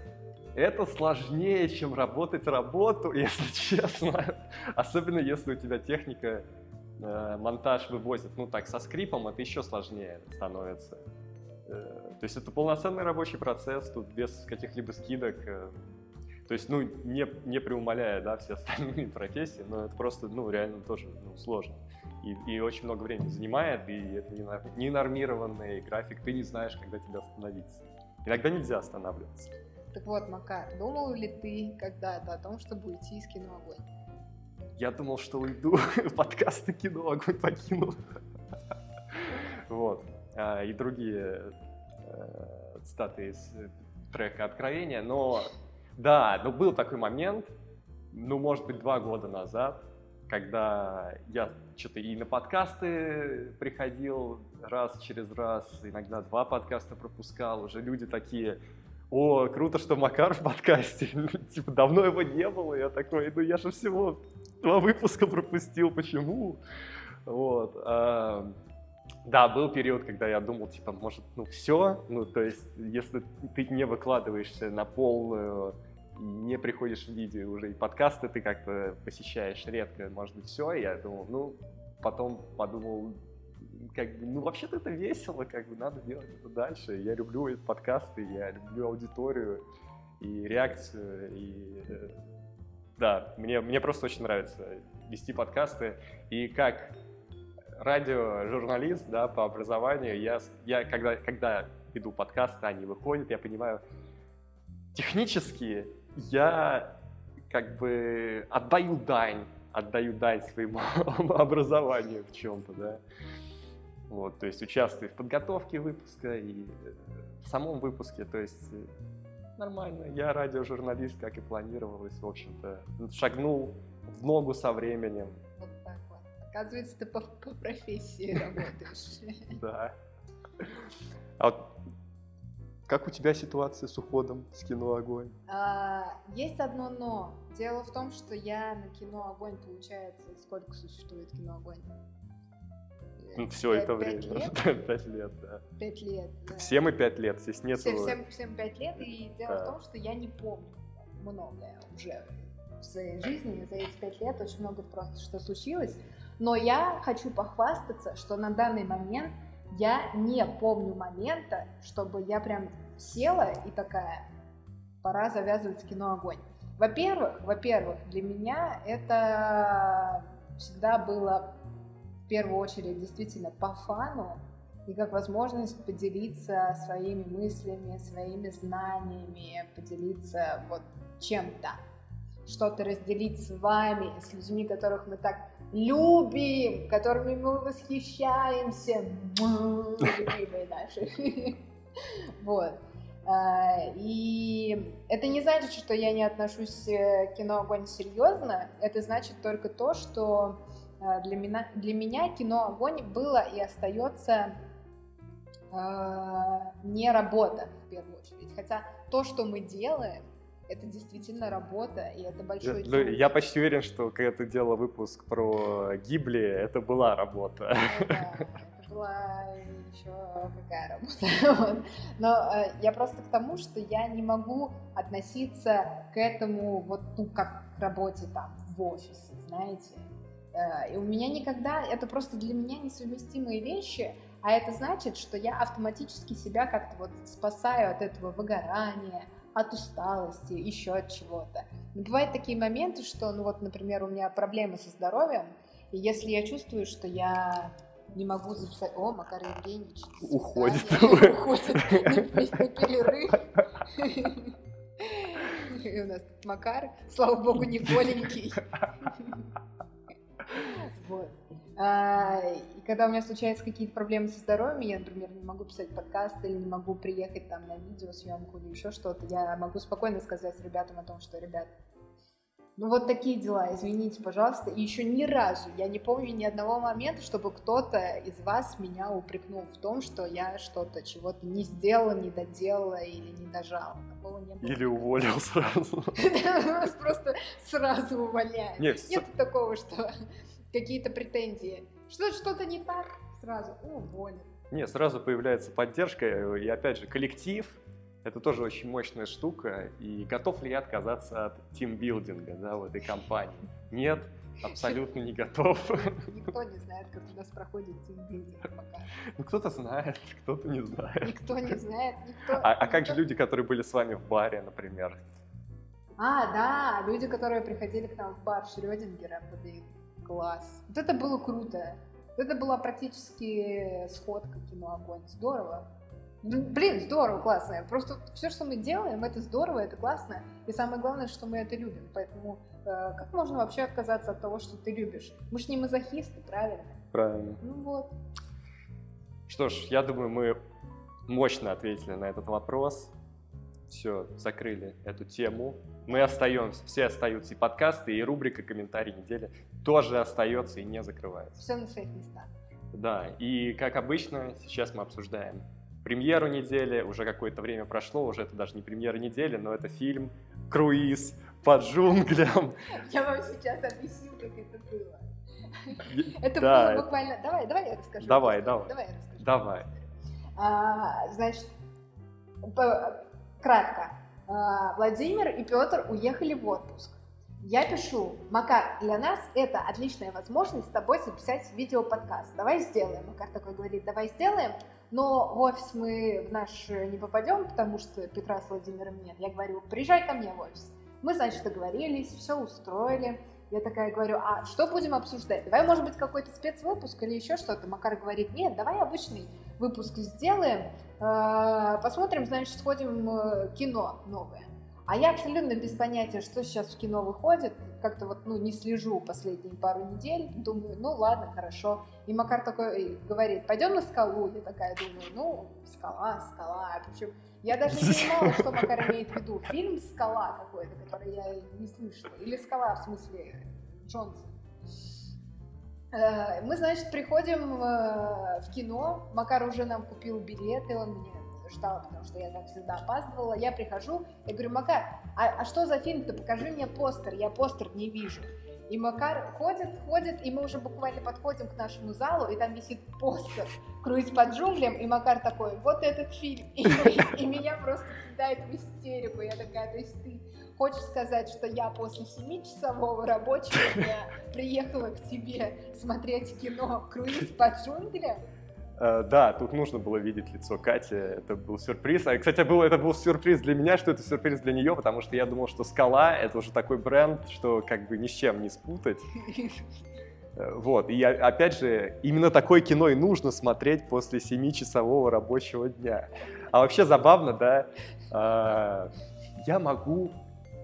Это сложнее, чем работать работу, если честно. Особенно если у тебя техника... монтаж вывозит, ну так, со скрипом, это еще сложнее становится. То есть это полноценный рабочий процесс, тут без каких-либо скидок. То есть, ну, не, не преумаляя, да, все остальные профессии, но это просто, ну, реально тоже, ну, сложно. И, и очень много времени занимает, и это ненормированный график, ты не знаешь, когда тебе остановиться. Иногда нельзя останавливаться. Так вот, Макар, думал ли ты когда-то о том, чтобы уйти из «Кино Огонь»? Я думал, что уйду, подкасты «Кино Огонь» покинул. Вот. И другие цитаты из трека «Откровения». Но да, но был такой момент, ну, может быть, два года назад, когда я что-то и на подкасты приходил раз через раз, иногда два подкаста пропускал. Уже люди такие... О, круто, что Макар в подкасте. Типа, давно его не было. Я такой, ну я же всего два выпуска пропустил, почему? Вот. А, да, был период, когда я думал, типа, может, ну все. Ну, то есть, если ты не выкладываешься на полную, не приходишь в видео уже, и подкасты ты как-то посещаешь редко, может быть, все. Я думал, ну, потом подумал... Как бы, ну, вообще-то это весело, как бы, надо делать это дальше. Я люблю эти подкасты, я люблю аудиторию и реакцию, и... Да, мне, мне просто очень нравится вести подкасты. И как радиожурналист, да, по образованию, я, я когда, когда веду подкасты, они выходят, я понимаю, технически я, как бы, отдаю дань, отдаю дань своему образованию в чем-то, да. Вот, то есть участвую в подготовке выпуска и в самом выпуске, то есть нормально. Я радиожурналист, как и планировалось, в общем-то, шагнул в ногу со временем. Вот так вот. Оказывается, ты по, по профессии работаешь. Да. А вот как у тебя ситуация с уходом с «Кино Огонь»? Есть одно но. Дело в том, что я на «Кино Огонь», получается, сколько существует «Кино Огонь»? Ну, все это время. Пять лет, да. Пять лет, да. Все мы пять лет, здесь нету... Всем пять лет, и дело в том, что я не помню многое уже в своей жизни. За эти пять лет очень много просто что случилось. Но я хочу похвастаться, что на данный момент я не помню момента, чтобы я прям села и такая, пора завязывать с «Кино Огонь». Во-первых, во-первых, для меня это всегда было... в первую очередь, действительно, по фану и как возможность поделиться своими мыслями, своими знаниями, поделиться вот чем-то, что-то разделить с вами, с людьми, которых мы так любим, которыми мы восхищаемся, любимые наши. Вот. И это не значит, что я не отношусь к «Кино Огонь» серьезно, это значит только то, что Для меня, для меня «Кино Огонь» было и остается э, не работа, в первую очередь. Хотя то, что мы делаем, это действительно работа, и это большой... Я, я почти уверен, что когда ты делала выпуск про Гибли, это была работа. Это, это была еще какая работа. Вот. Но э, я просто к тому, что я не могу относиться к этому вот, ну, как к работе там в офисе, знаете. Э, и у меня никогда, это просто для меня несовместимые вещи, а это значит, что я автоматически себя как-то вот спасаю от этого выгорания, от усталости, еще от чего-то. Но бывают такие моменты, что, ну вот, например, у меня проблемы со здоровьем, и если я чувствую, что я не могу записать... О, Макар Евгеньевич. Уходит. Уходит на перерыв. И у нас Макар, слава богу, не боленький. Вот. И когда у меня случаются какие-то проблемы со здоровьем, я, например, не могу писать подкаст или не могу приехать там на видеосъемку или еще что-то, я могу спокойно сказать ребятам о том, что, ребят, ну вот такие дела, извините, пожалуйста. И еще ни разу я не помню ни одного момента, чтобы кто-то из вас меня упрекнул в том, что я что-то, чего-то не сделала, не доделала или не дожала. Такого не было. Или уволил сразу. Нас просто сразу увольняют. Нет такого, что какие-то претензии. Что-то не так, сразу уволил. Нет, сразу появляется поддержка. И опять же, коллектив. Это тоже очень мощная штука, и готов ли я отказаться от тимбилдинга, да, в этой компании? Нет, абсолютно не готов. Никто не знает, как у нас проходит тимбилдинг пока. Ну, кто-то знает, кто-то не знает. Никто не знает, никто... А, а как же люди, которые были с вами в баре, например? А, да, люди, которые приходили к нам в бар Шрёдингера, подают класс. Вот это было круто. Вот это была практически сходка «Кино Огонь». Здорово. Блин, здорово, классно. Просто все, что мы делаем, это здорово, это классно. И самое главное, что мы это любим. Поэтому э, как можно вообще отказаться от того, что ты любишь? Мы же не мазохисты, правильно? Правильно. Ну вот. Что ж, я думаю, мы мощно ответили на этот вопрос. Все, закрыли эту тему. Мы остаемся, все остаются. И подкасты, и рубрика «Комментарий недели» тоже остается и не закрывается. Все на своих местах. Да, и как обычно, сейчас мы обсуждаем премьеру недели, уже какое-то время прошло, уже это даже не премьера недели, но это фильм «Круиз по джунглям». Я вам сейчас объясню, как это было. Это было буквально... Давай, давай я расскажу. Давай, давай. Давай я расскажу. Давай. Значит, кратко. Владимир и Петр уехали в отпуск. Я пишу: Макар, для нас это отличная возможность с тобой записать видеоподкаст. Давай сделаем. Макар такой говорит: давай сделаем. Но в офис мы в наш не попадем, потому что Петра с Владимиром нет. Я говорю: приезжай ко мне в офис. Мы, значит, договорились, все устроили. Я такая говорю: а что будем обсуждать? Давай, может быть, какой-то спецвыпуск или еще что-то. Макар говорит: нет, давай обычный выпуск сделаем. Посмотрим, значит, сходим кино новое. А я абсолютно без понятия, что сейчас в кино выходит. Как-то вот, ну, не слежу последние пару недель. Думаю, ну ладно, хорошо. И Макар такой говорит: пойдем на скалу. Я такая думаю: ну, скала, скала. Причем я даже не понимала, что Макар имеет в виду. Фильм «Скала» какой-то, который я не слышала. Или «Скала», в смысле, Джонсон. Мы, значит, приходим в кино. Макар уже нам купил билет, и он мне ждала, потому что я там всегда опаздывала. Я прихожу, я говорю: Макар, а, а что за фильм-то? Покажи мне постер, я постер не вижу. И Макар ходит, ходит, и мы уже буквально подходим к нашему залу, и там висит постер «Круиз по джунглям», и Макар такой: вот этот фильм. И, и, и меня просто кидает в истерику. Я такая: то есть ты хочешь сказать, что я после семичасового рабочего дня приехала к тебе смотреть кино «Круиз по джунглям»? Да, тут нужно было видеть лицо Кати, это был сюрприз. А, кстати, это был сюрприз для меня, что это сюрприз для нее, потому что я думал, что «Скала» — это уже такой бренд, что как бы ни с чем не спутать. Вот, и опять же, именно такое кино и нужно смотреть после семичасового рабочего дня. А вообще забавно, да, я могу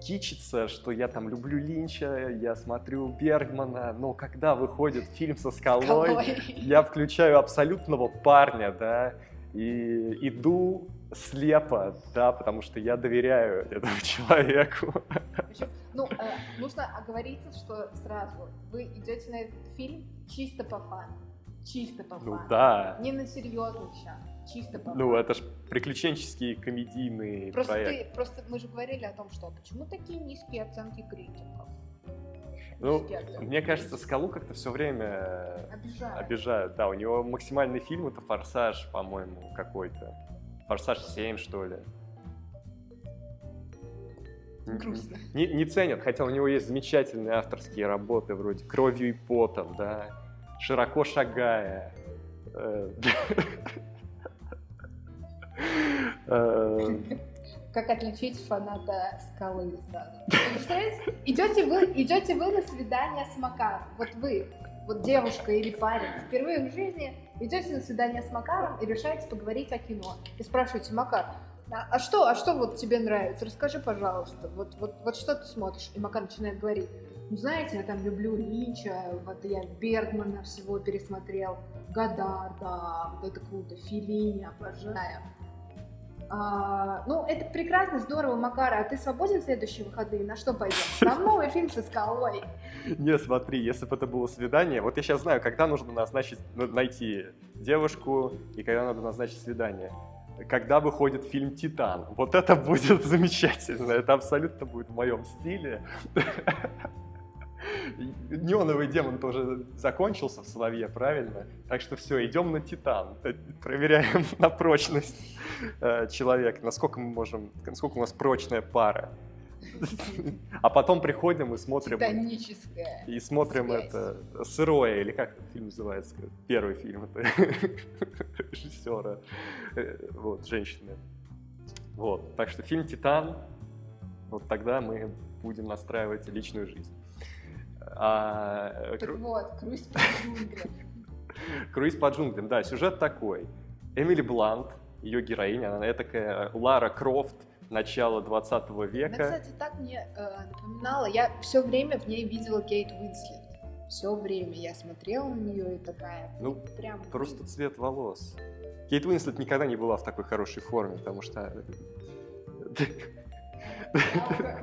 кичиться, что я там люблю Линча, я смотрю Бергмана, но когда выходит фильм со скалой, скалой. я включаю абсолютного парня, да, и иду слепо, да, потому что я доверяю этому человеку. Ну, э, нужно оговориться, что сразу вы идете на этот фильм чисто по фану, чисто по фану, ну, да. Не на серьезный счет. Чисто по-моему. Ну, это ж приключенческие комедийные просто проекты. Ты, просто мы же говорили о том, что почему такие низкие оценки критиков? Ну, мне кажется, Скалу как-то все время обижают. обижают. Да, у него максимальный фильм — это «Форсаж», по-моему, какой-то. «Форсаж семь», что ли. Грустно. Не, не ценят, хотя у него есть замечательные авторские работы вроде «Кровью и потом», да, «Широко шагая». Как отличить фаната Скалы? Идете вы, идете вы на свидание с Макаром. Вот вы, вот девушка или парень, впервые в жизни идете на свидание с Макаром и решаете поговорить о кино. И спрашиваете: Макар, а что, а что вот тебе нравится? Расскажи, пожалуйста, вот, вот, вот что ты смотришь? И Макар начинает говорить: ну, знаете, я там люблю Линча, вот я Бергмана всего пересмотрел, Годар, да, вот это круто, Феллини, обожаю. А, ну, это прекрасно, здорово, Макара. А ты свободен в следующие выходные? На что пойдешь? На новый фильм со Скалой. Не, смотри, если бы это было свидание... Вот я сейчас знаю, когда нужно назначить, найти девушку и когда надо назначить свидание. Когда выходит фильм «Титан». Вот это будет замечательно. Это абсолютно будет в моем стиле. Неоновый демон тоже закончился в Соловье, правильно? Так что все, идем на «Титан». Проверяем на прочность э, человека, насколько мы можем, насколько у нас прочная пара. А потом приходим и смотрим... Титаническая. И смотрим связь. Это «Сырое», или как фильм называется? Первый фильм это режиссера, вот, женщины. Вот, так что фильм «Титан», вот тогда мы будем настраивать личную жизнь. А, так кру... вот, «Круиз по джунглям». «Круиз по джунглям», да, сюжет такой. Эмили Блант, ее героиня, она такая Лара Крофт начала двадцатого века. Она, кстати, так мне э, напоминала, я все время в ней видела Кейт Уинслет. Все время я смотрела на нее и такая... Ну, прям... просто цвет волос. Кейт Уинслет никогда не была в такой хорошей форме, потому что...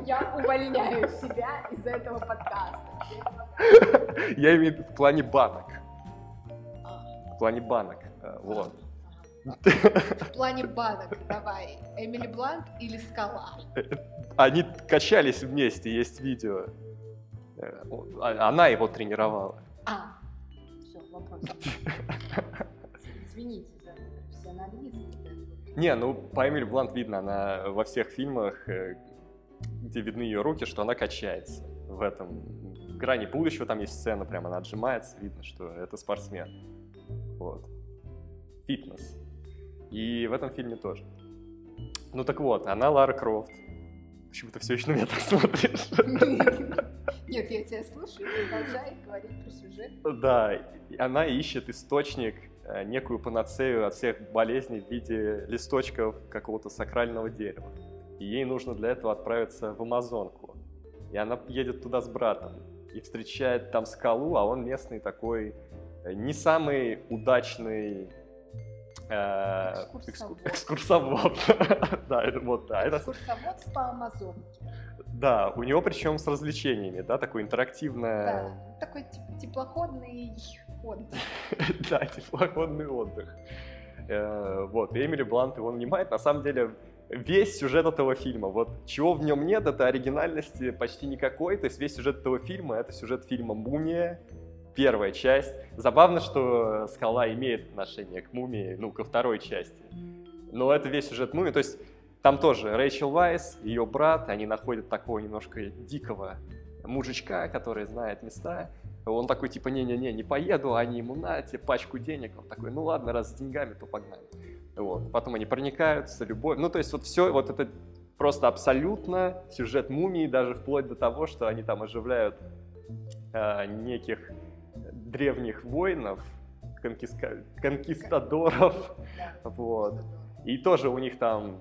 Я увольняю себя из этого подкаста. Я имею в виду в плане банок. В плане банок. Вот. В плане банок, давай. Эмили Блант или Скала? Они качались вместе, есть видео. Она его тренировала. А, все, вопрос. Извините за профессионализм. Не, ну по Эмили Блант видно, она во всех фильмах, где видны ее руки, что она качается. В этом «Грани будущего» там есть сцена, прям она отжимается, видно, что это спортсмен. Вот. Фитнес. И в этом фильме тоже. Ну так вот, она Лара Крофт. Почему ты все еще на меня так смотришь? Нет, я тебя слушаю, продолжай говорить про сюжет. Да, она ищет источник, некую панацею от всех болезней в виде листочков какого-то сакрального дерева. И ей нужно для этого отправиться в Амазонку. И она едет туда с братом и встречает там Скалу, а он местный такой, не самый удачный э, экскурсовод. Экскурсовод. Да, вот, да. Экскурсовод по Амазонке. Да, у него причем с развлечениями, да, такое интерактивное... Да, такой теплоходный отдых. Да, теплоходный отдых. Вот, Эмили Блант его нанимает, на самом деле... Весь сюжет этого фильма, вот чего в нем нет, это оригинальности почти никакой, то есть весь сюжет этого фильма, это сюжет фильма «Мумия», первая часть. Забавно, что Скала имеет отношение к «Мумии», ну, ко второй части, но это весь сюжет «Мумии», то есть там тоже Рэйчел Вайс, ее брат, они находят такого немножко дикого мужичка, который знает места, он такой типа «не-не-не, не поеду», они ему «на тебе пачку денег», он такой «ну ладно, раз с деньгами, то погнали». Вот. Потом они проникаются, любовь. Ну, то есть вот все, вот это просто абсолютно сюжет «Мумии», даже вплоть до того, что они там оживляют э, неких древних воинов, конкиска... конкистадоров. Вот. И тоже у них там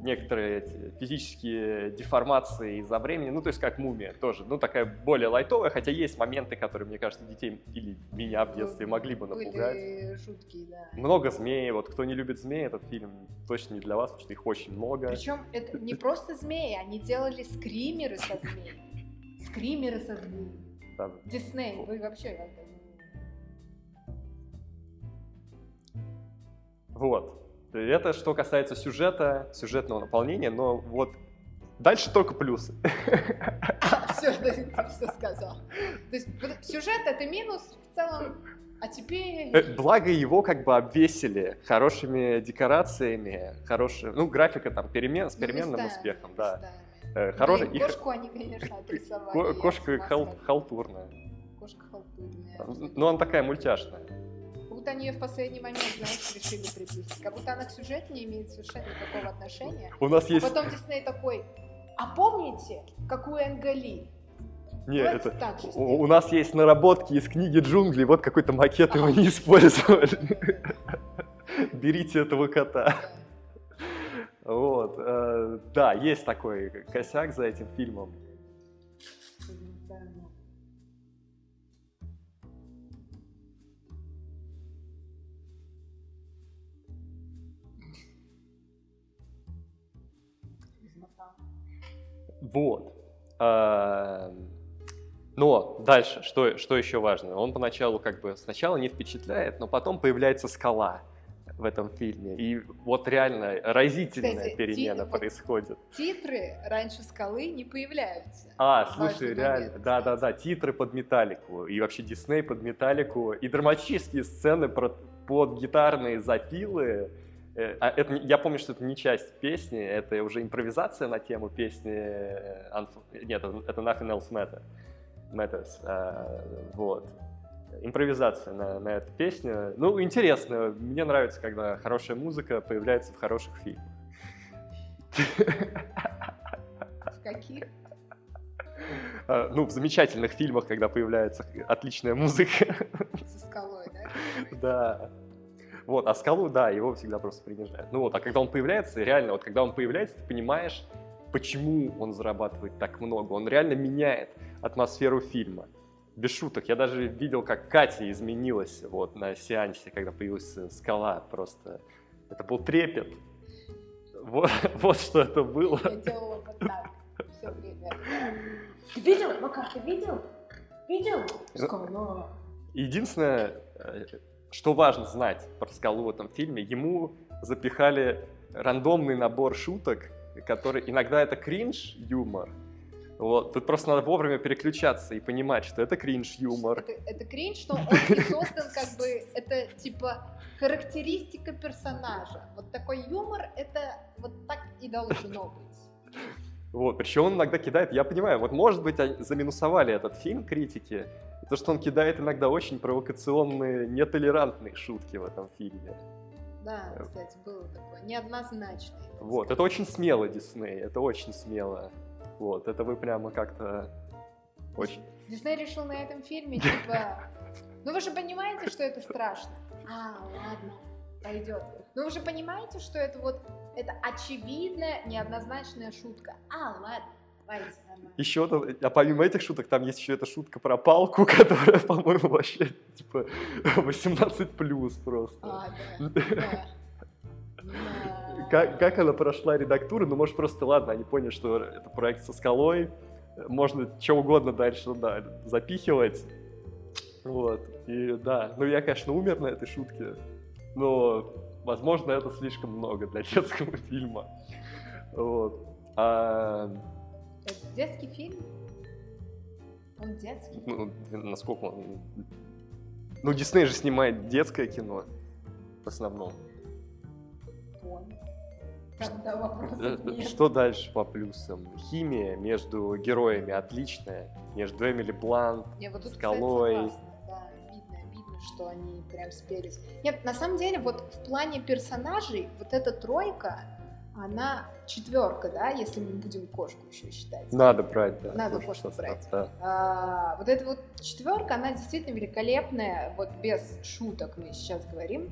некоторые эти физические деформации из-за времени. Ну, то есть как «Мумия» тоже. Ну, такая более лайтовая, хотя есть моменты, которые, мне кажется, детей или меня в детстве могли бы напугать. Были жуткие, да. Много змей. Вот кто не любит змей, этот фильм точно не для вас, потому что их очень много. Причем это не просто змеи, они делали скримеры со змеями. Скримеры со змеями. Дисней, вы вообще... Вот. Это что касается сюжета, сюжетного наполнения, но вот дальше только плюсы. все, что сказал. То есть сюжет — это минус в целом. А теперь... Благо его как бы обвесили хорошими декорациями, хорошим, ну, графика там перемен, с переменным успехом, да. Хороший, и кошку они, конечно, отрисовали. Кошка халтурная. Кошка халтурная. Ну, она такая мультяшная. Как будто они ее в последний момент, знаешь, решили приблизить. Как будто она к сюжету не имеет совершенно никакого отношения. У нас есть... А потом Дисней такой, а помните, какую Энголи? Нет, это, это у, у нас есть наработки из книги «Джунгли», вот какой-то макет его не использовали. Берите этого кота. Вот, э, да, есть такой косяк за этим фильмом. Вот. Э, но дальше, что, что еще важно? Он поначалу как бы сначала не впечатляет, но потом появляется скала в этом фильме. И вот реально разительная, кстати, перемена ти- происходит. Титры раньше «Скалы» не появляются. А, слушай, реально, да-да-да, титры под «Металлику», и вообще Дисней под «Металлику», и драматические сцены про, под гитарные запилы. А это, я помню, что это не часть песни, это уже импровизация на тему песни... Нет, это «Nothing Else Matters». Matters. А, вот. Импровизация на, на эту песню. Ну, интересно. Мне нравится, когда хорошая музыка появляется в хороших фильмах. В каких? Ну, в замечательных фильмах, когда появляется отличная музыка. Со скалой, да? Да. Вот, а скалу, да, его всегда просто принижают. Ну вот, а когда он появляется, реально, вот когда он появляется, ты понимаешь, почему он зарабатывает так много. Он реально меняет атмосферу фильма. Без шуток, я даже видел, как Катя изменилась вот на сеансе, когда появилась скала, просто это был трепет, вот, вот что это было. Я делала вот так все время. Ты видел, Макар, ты видел? Видел? Скала. Единственное, что важно знать про скалу в этом фильме, ему запихали рандомный набор шуток, который иногда это кринж-юмор. Вот. Тут просто надо вовремя переключаться и понимать, что это кринж-юмор. Это, это кринж, но он не создан как бы... Это типа характеристика персонажа. Вот такой юмор, это вот так и должно быть. Вот, причем он иногда кидает... Я понимаю, вот может быть заминусовали этот фильм критики, то, что он кидает иногда очень провокационные, нетолерантные шутки в этом фильме. Да, кстати, было такое. Неоднозначное. Вот, это очень смело, Дисней, это очень смело. Вот, это вы прямо как-то очень... Дисней решил на этом фильме, типа, ну вы же понимаете, что это страшно? А, ладно, пойдет. Ну вы же понимаете, что это вот, это очевидная неоднозначная шутка. А, ладно, пойдем. Еще, а помимо этих шуток, там есть еще эта шутка про палку, которая, по-моему, вообще, типа, восемнадцать плюс просто. А, да, да. Как, как она прошла редактуру, ну, может, просто, ладно, они поняли, что это проект со скалой, можно что угодно дальше, да, запихивать, вот, и да, ну, я, конечно, умер на этой шутке, но, возможно, это слишком много для детского фильма, вот. А... Это детский фильм? Он детский? Ну, насколько он... Ну, Дисней же снимает детское кино, в основном. Что дальше по плюсам? Химия между героями отличная, между Эмили Блант, не, вот тут, Скалой. Кстати, да, видно, видно, что они прям спелись. Нет, на самом деле, вот в плане персонажей, вот эта тройка, она четверка, да, если мы будем кошку еще считать. Надо брать, да. Надо кошку брать. Да. А, вот эта вот четверка, она действительно великолепная, вот без шуток мы сейчас говорим.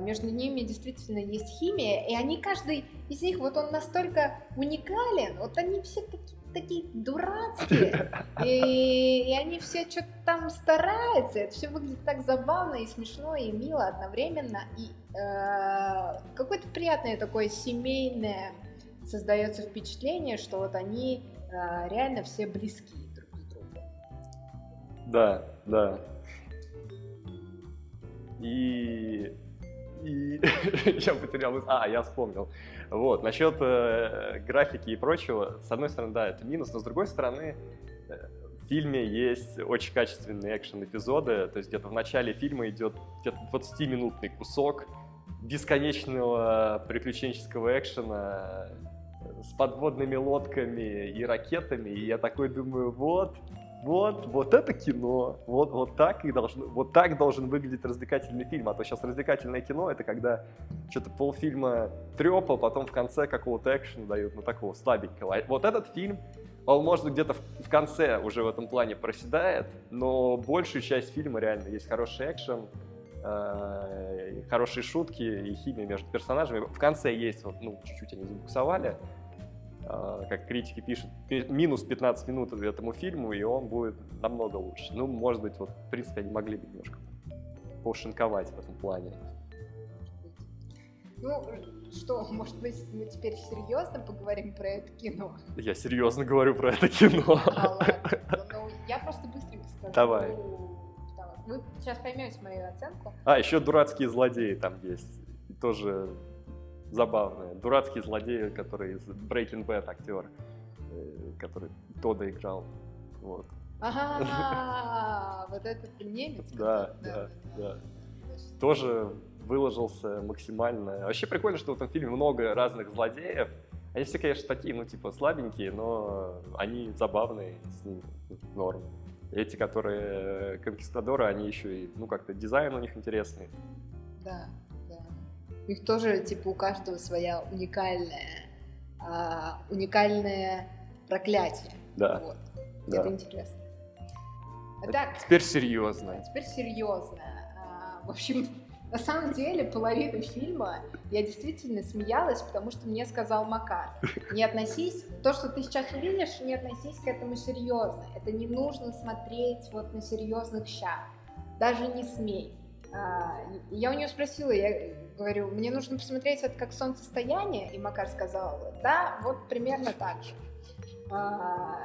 Между ними действительно есть химия, и они, каждый из них, вот он настолько уникален, вот они все такие, такие дурацкие, и, и они все что-то там стараются, это все выглядит так забавно и смешно, и мило одновременно, и э, какое-то приятное такое семейное создается впечатление, что вот они э, реально все близкие друг к другу. Да, да. И, и Я потерял... А, я вспомнил. Вот, насчет графики и прочего, с одной стороны, да, это минус, но с другой стороны, в фильме есть очень качественные экшен-эпизоды, то есть где-то в начале фильма идет где-то двадцатиминутный кусок бесконечного приключенческого экшена с подводными лодками и ракетами, и я такой думаю, вот... Вот, вот это кино, вот, вот, так и должен, вот так должен выглядеть развлекательный фильм, а то сейчас развлекательное кино — это когда что-то полфильма трёпа, потом в конце какого-то экшена дают, ну такого слабенького. Вот этот фильм, он, может, где-то в, в конце уже в этом плане проседает, но большую часть фильма реально есть хороший экшен, э, хорошие шутки и химия между персонажами. В конце есть, вот, ну, чуть-чуть они забуксовали, как критики пишут, минус пятнадцать минут этому фильму, и он будет намного лучше. Ну, может быть, вот, в принципе, они могли бы немножко пошинковать в этом плане. Ну, что, может быть, мы теперь серьезно поговорим про это кино? Я серьезно говорю про это кино. А, ладно. Ну, я просто быстренько скажу. Давай. Вы сейчас поймете мою оценку. А, еще «Дурацкие злодеи» там есть. Тоже... забавные. Дурацкие злодеи, которые из Breaking Bad актер, который Тодда играл. Вот. Ага, вот этот немец. Да, да, да. Тоже выложился максимально. Вообще прикольно, что в этом фильме много разных злодеев. Они все, конечно, такие, ну, типа, слабенькие, но они забавные, с ним норм. Эти, которые конкистадоры, они еще и, ну, как-то дизайн у них интересный. Да. У них тоже, типа, у каждого своя уникальная, а, уникальное проклятие. Да. Вот. Да. Это интересно. А так, теперь серьезно. Теперь серьезно. А, в общем, на самом деле, половину фильма я действительно смеялась, потому что мне сказал Макар: не относись, то, что ты сейчас увидишь, не относись к этому серьезно. Это не нужно смотреть вот на серьезных щах. Даже не смей. А, я у нее спросила, я... говорю, мне нужно посмотреть это как солнцестояние, и Макар сказал, да, вот примерно так же. А,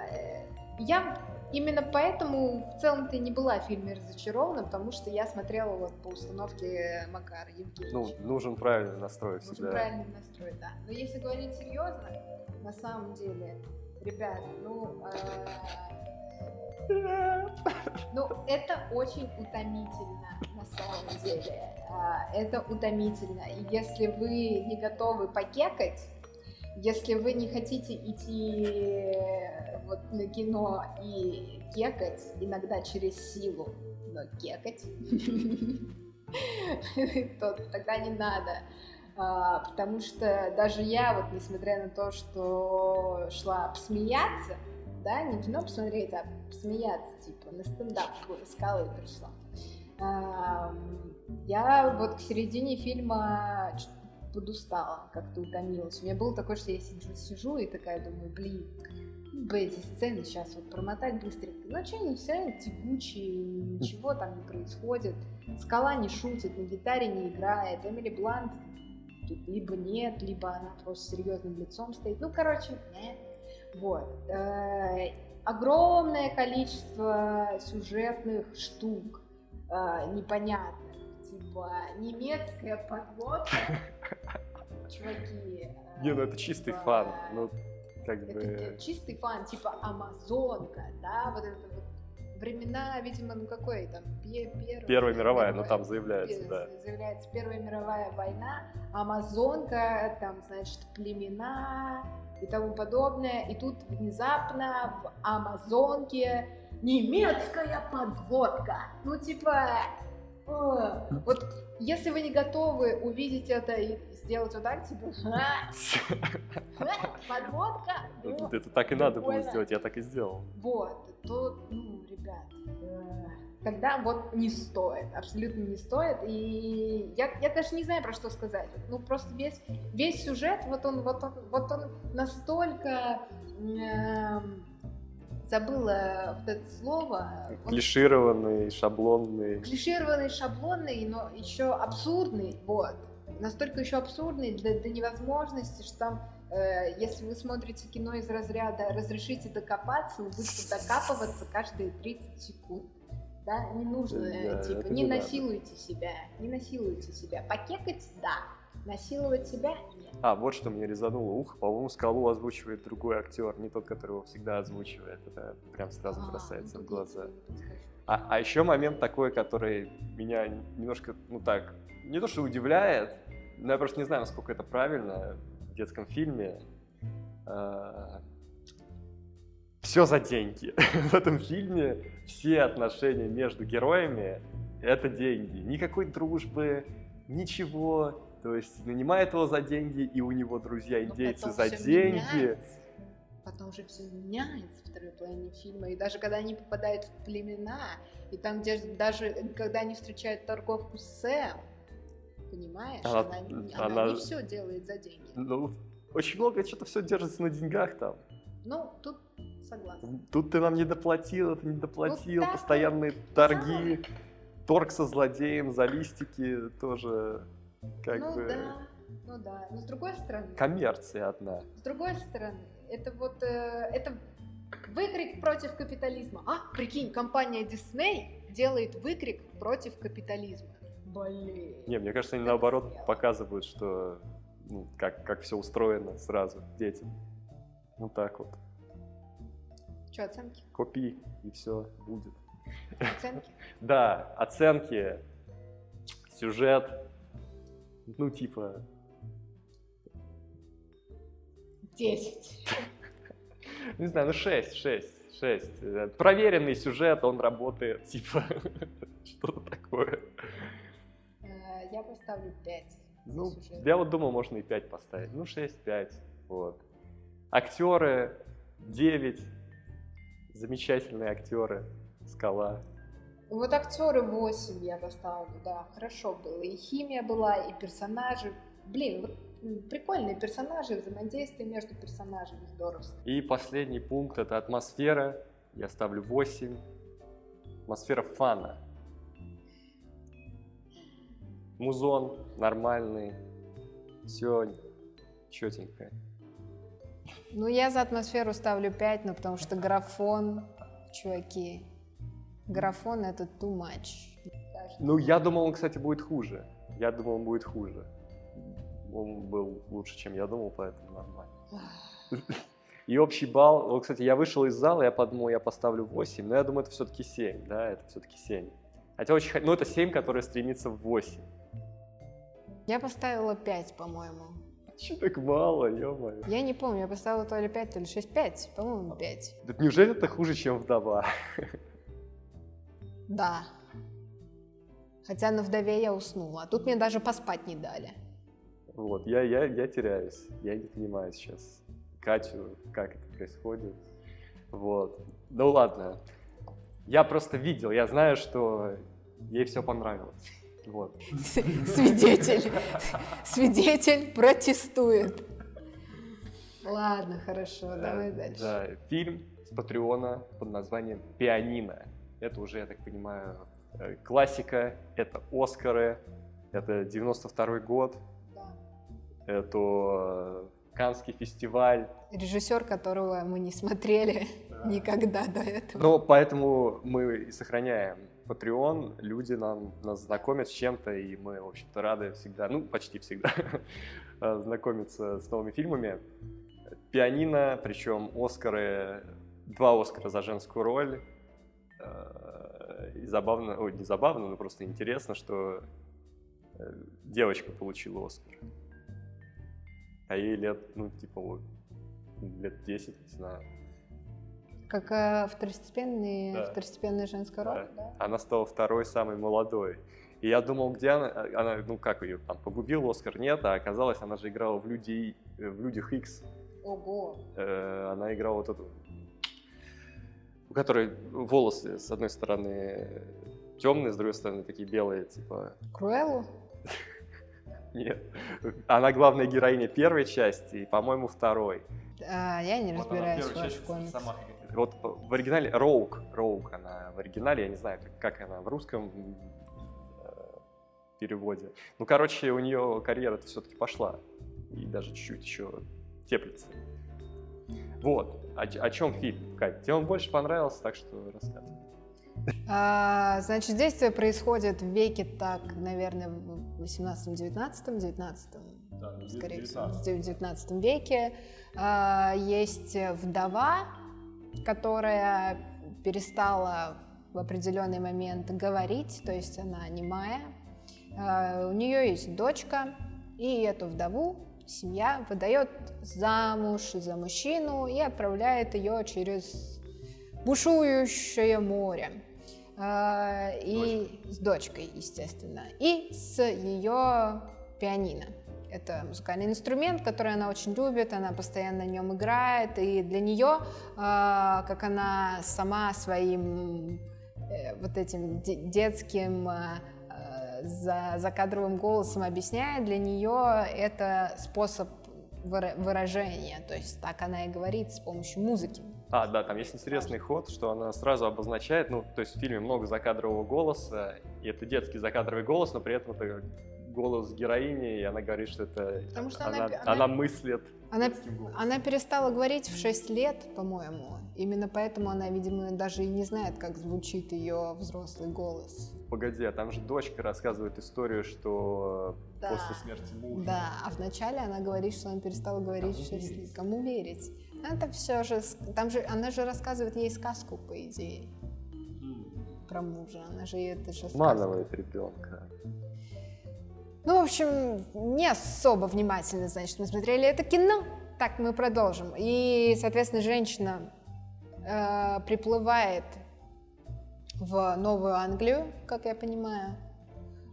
я именно поэтому в целом-то и не была в фильме разочарована, потому что я смотрела вот по установке Макара Евгеньевича. Ну, нужен правильный настрой всегда. Нужен правильный настрой, да. Но если говорить серьезно, на самом деле, ребята, ну... Ну, это очень утомительно, на самом деле. Это утомительно. И если вы не готовы покекать, если вы не хотите идти вот на кино и кекать, иногда через силу, но кекать, то тогда не надо. Потому что даже я, вот несмотря на то, что шла обсмеяться, да, не кино посмотреть, а смеяться, типа, на стендап скалы пришла. А, я вот к середине фильма подустала, как-то утомилась. У меня было такое, что я сижу, сижу и такая думаю, блин, бы эти сцены сейчас вот промотать быстренько. Ну, что они все равно тягучие, ничего там не происходит. Скала не шутит, на гитаре не играет. Эмили Блант тут либо нет, либо она просто с серьезным лицом стоит. Ну, короче, нет. Вот. Э-э- огромное количество сюжетных штук э- непонятных, типа немецкая подлодка, чуваки. Э- Не, ну это чистый типа, фан, ну как это, бы. Это чистый фан, типа Амазонка, да, вот это вот. Времена, видимо, ну какой там? Первая, Первая мировая, но ну, там заявляется, да. Заявляется Первая мировая война, Амазонка, там, значит, племена и тому подобное. И тут внезапно в Амазонке немецкая подводка. Ну, типа, о, вот если вы не готовы увидеть это и сделать вот так, типа, подводка. Ну, это так и надо было сделать, я так и сделал. Вот, то, ну, ребят, тогда вот не стоит, абсолютно не стоит. И я, я даже не знаю, про что сказать. Ну, просто весь, весь сюжет, вот он, вот он, вот он настолько... Эм, забыла вот это слово. Клишированный, шаблонный. Клишированный, шаблонный, но еще абсурдный, вот. Настолько еще абсурдный до, до невозможности, что там, э, если вы смотрите кино из разряда «разрешите докопаться», вы будете докапываться каждые тридцать секунд. да, не нужно, да, типа, не, не насилуйте себя, не насилуйте себя. Покекать, да, насиловать себя нет. А, вот что мне резануло ухо, по-моему, Скалу озвучивает другой актер, не тот, которого всегда озвучивает, это прям сразу а, бросается ну, в глаза. А, а еще момент такой, который меня немножко, ну так, не то что удивляет, но я просто не знаю, насколько это правильно в детском фильме. Все за деньги. В этом фильме все отношения между героями — это деньги. Никакой дружбы, ничего. То есть нанимает его за деньги, и у него друзья-индейцы за деньги. Меняется. Потом же все меняется во второй половине фильма. И даже когда они попадают в племена, и там где даже когда они встречают торговку Сэм, понимаешь, она, она, она, она не все делает за деньги. Ну, очень много что-то все держится на деньгах там. Ну, тут согласна. Тут ты нам не доплатил, ты не доплатил, ну, да, постоянные да, торги, да. Торг со злодеем за листики тоже как ну, бы... Ну да, ну да, но с другой стороны... Коммерция одна. С другой стороны, это вот, э, это выкрик против капитализма. А, прикинь, компания Disney делает выкрик против капитализма. Блин. Не, мне кажется, они это наоборот дело. Показывают, что, ну, как, как все устроено сразу детям. Ну так вот. Что, оценки? Копи, и все будет. Оценки? Да, оценки, сюжет, ну типа... десять. Не знаю, ну шесть, шесть, шесть. Проверенный сюжет, он работает, типа, что-то такое. Я поставлю пять. Ну, я вот думал, можно и пять поставить. Ну, шесть, пять, вот. Актеры девять, замечательные актеры, Скала. Вот актеры восемь я поставлю, да, хорошо было, и химия была, и персонажи, блин, вот прикольные персонажи, взаимодействие между персонажами здорово. И последний пункт — это атмосфера, я ставлю восемь, атмосфера фана. Музон нормальный, все четенько. Ну, я за атмосферу ставлю пять, но потому что графон, чуваки, графон — это too much. Ну, я думал, он, кстати, будет хуже. Я думал, он будет хуже. Он был лучше, чем я думал, поэтому нормально. И общий балл... Вот, кстати, я вышел из зала, я подумал, я поставлю восемь, но я думаю, это все-таки семь, да, это все-таки семь. Хотя очень... Ну, это семь, которая стремится в восемь. Я поставила пять, по-моему. Че так мало, ё-моё. Я не помню, я поставила то ли пять, то ли шесть, пять, по-моему, пять. Да неужели это хуже, чем «Вдова»? Да. Хотя на «Вдове» я уснула, а тут мне даже поспать не дали. Вот, я, я, я теряюсь, я не понимаю сейчас Катю, как это происходит. Вот, ну ладно. Я просто видел, я знаю, что ей все понравилось. Вот. Свидетель. Свидетель протестует. Ладно, хорошо, да, давай дальше. Да. Фильм с Патреона под названием «Пианино». Это уже, я так понимаю, классика, это «Оскары», это девяносто второй год, да. Это Каннский фестиваль. Режиссер, которого мы не смотрели да. никогда до этого. Но поэтому мы и сохраняем Патреон, люди нам, нас знакомят с чем-то, и мы, в общем-то, рады всегда, ну, почти всегда, знакомиться с новыми фильмами. «Пианино», причем «Оскары», два «Оскара» за женскую роль. И забавно, ой, не забавно, но просто интересно, что девочка получила «Оскар». А ей лет, ну, типа, лет десять, не знаю. Как а, второстепенный, да. второстепенная женская роль, да. да? Она стала второй, самой молодой. И я думал, где она, она ну как ее, там, погубил «Оскар», нет, а оказалось, она же играла в, людей, в «Людях Икс». Ого! Э, она играла вот эту, у которой волосы, с одной стороны, темные, с другой стороны, такие белые, типа... Круэллу? Нет. Она главная героиня первой части и, по-моему, второй. А, я не разбираюсь вот в ваших комиксах. Вот в оригинале Роук, Роук она в оригинале, я не знаю, как она в русском э, переводе. Ну, короче, у нее карьера-то все-таки пошла, и даже чуть-чуть еще теплится. Вот, о, о чем фильм, Кать? Тебе он больше понравился, так что рассказывай. А, значит, действие происходит в веке, так, наверное, в восемнадцатом-девятнадцатом, девятнадцатом, да, скорее всего, в девятнадцатом веке. А, есть вдова, которая перестала в определенный момент говорить, то есть она немая. А, у нее есть дочка, и эту вдову семья выдает замуж за мужчину и отправляет ее через бушующее море. И с дочкой, естественно, и с ее пианино. Это музыкальный инструмент, который она очень любит, она постоянно на нем играет, и для нее, как она сама своим вот этим детским закадровым голосом объясняет, для нее это способ выражения, то есть так она и говорит с помощью музыки. А, да, там есть интересный ход, что она сразу обозначает, ну, то есть в фильме много закадрового голоса, и это детский закадровый голос, но при этом это голос героини, и она говорит, что это... Потому что она, она, она, она мыслит. Она, она перестала говорить в шесть лет, по-моему, именно поэтому она, видимо, даже и не знает, как звучит ее взрослый голос. Погоди, а там же дочка рассказывает историю, что да, после смерти мужа... Да, а вначале она говорит, что она перестала говорить в шесть лет. Кому верить? Это все же, там же, она же рассказывает ей сказку, по идее, про мужа, она же ей это же сказка. Обманывает ребенка. Ну, в общем, не особо внимательно, значит, мы смотрели это кино. Так, мы продолжим. И, соответственно, женщина э, приплывает в Новую Англию, как я понимаю,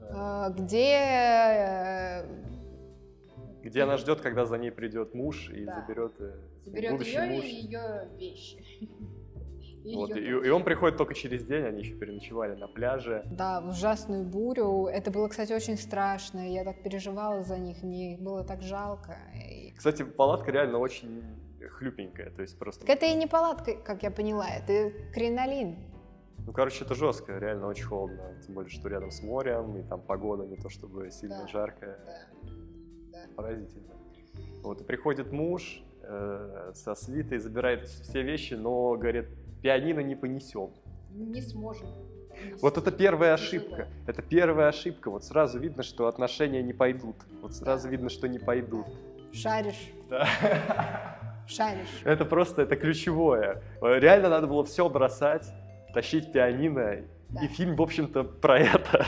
да. э, где... Э, Где она ждет, когда за ней придет муж и да. заберет, заберет будущий ее муж. И ее вещи. И, вот, ее и, и он приходит только через день, они еще переночевали на пляже. Да, в ужасную бурю. Это было, кстати, очень страшно. Я так переживала за них, мне их было так жалко. Кстати, палатка реально очень хлюпенькая. То есть просто... Это и не палатка, как я поняла, это кринолин. Ну, короче, это жестко, реально очень холодно. Тем более, что рядом с морем, и там погода не то чтобы сильно да, жаркая. Да. Поразительно. Вот, и приходит муж э, со свитой, забирает все вещи, но, говорит, пианино не понесем. Не сможем. Не вот сможем. Это первая ошибка. Да. Это первая ошибка. Вот сразу видно, что отношения не пойдут. Вот сразу да. видно, что не пойдут. Шаришь. Да. Шаришь. Это просто, это ключевое. Реально надо было все бросать, тащить пианино. Да. И фильм, в общем-то, про это.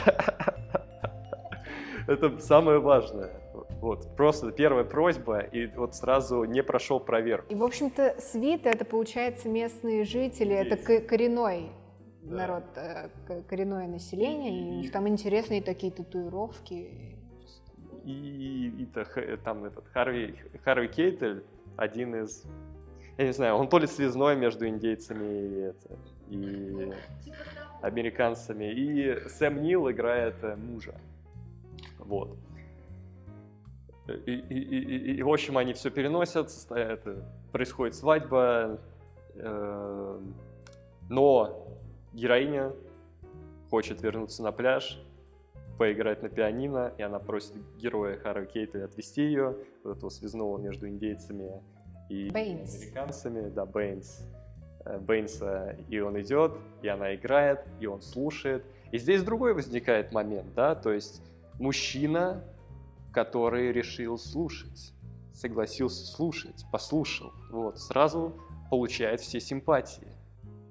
Это самое важное. Вот, просто первая просьба, и вот сразу не прошел проверку. И, в общем-то, свита, это, получается, местные жители, Есть. это коренной да. народ, коренное население, и у них там интересные такие татуировки. И, и, и там этот Харви, Харви Кейтель, один из, я не знаю, он то ли связной между индейцами и, и американцами, и Сэм Нил играет мужа, вот. И, и, и, и, в общем, они все переносят, это, происходит свадьба, э, но героиня хочет вернуться на пляж, поиграть на пианино, и она просит героя Харви Кейтеля отвезти ее, вот этого связного между индейцами и Бэйнс. американцами, да, Бэйнс, Бэйнса, и он идет, и она играет, и он слушает. И здесь другой возникает момент, да, то есть мужчина, который решил слушать, согласился слушать, послушал, вот, сразу получает все симпатии.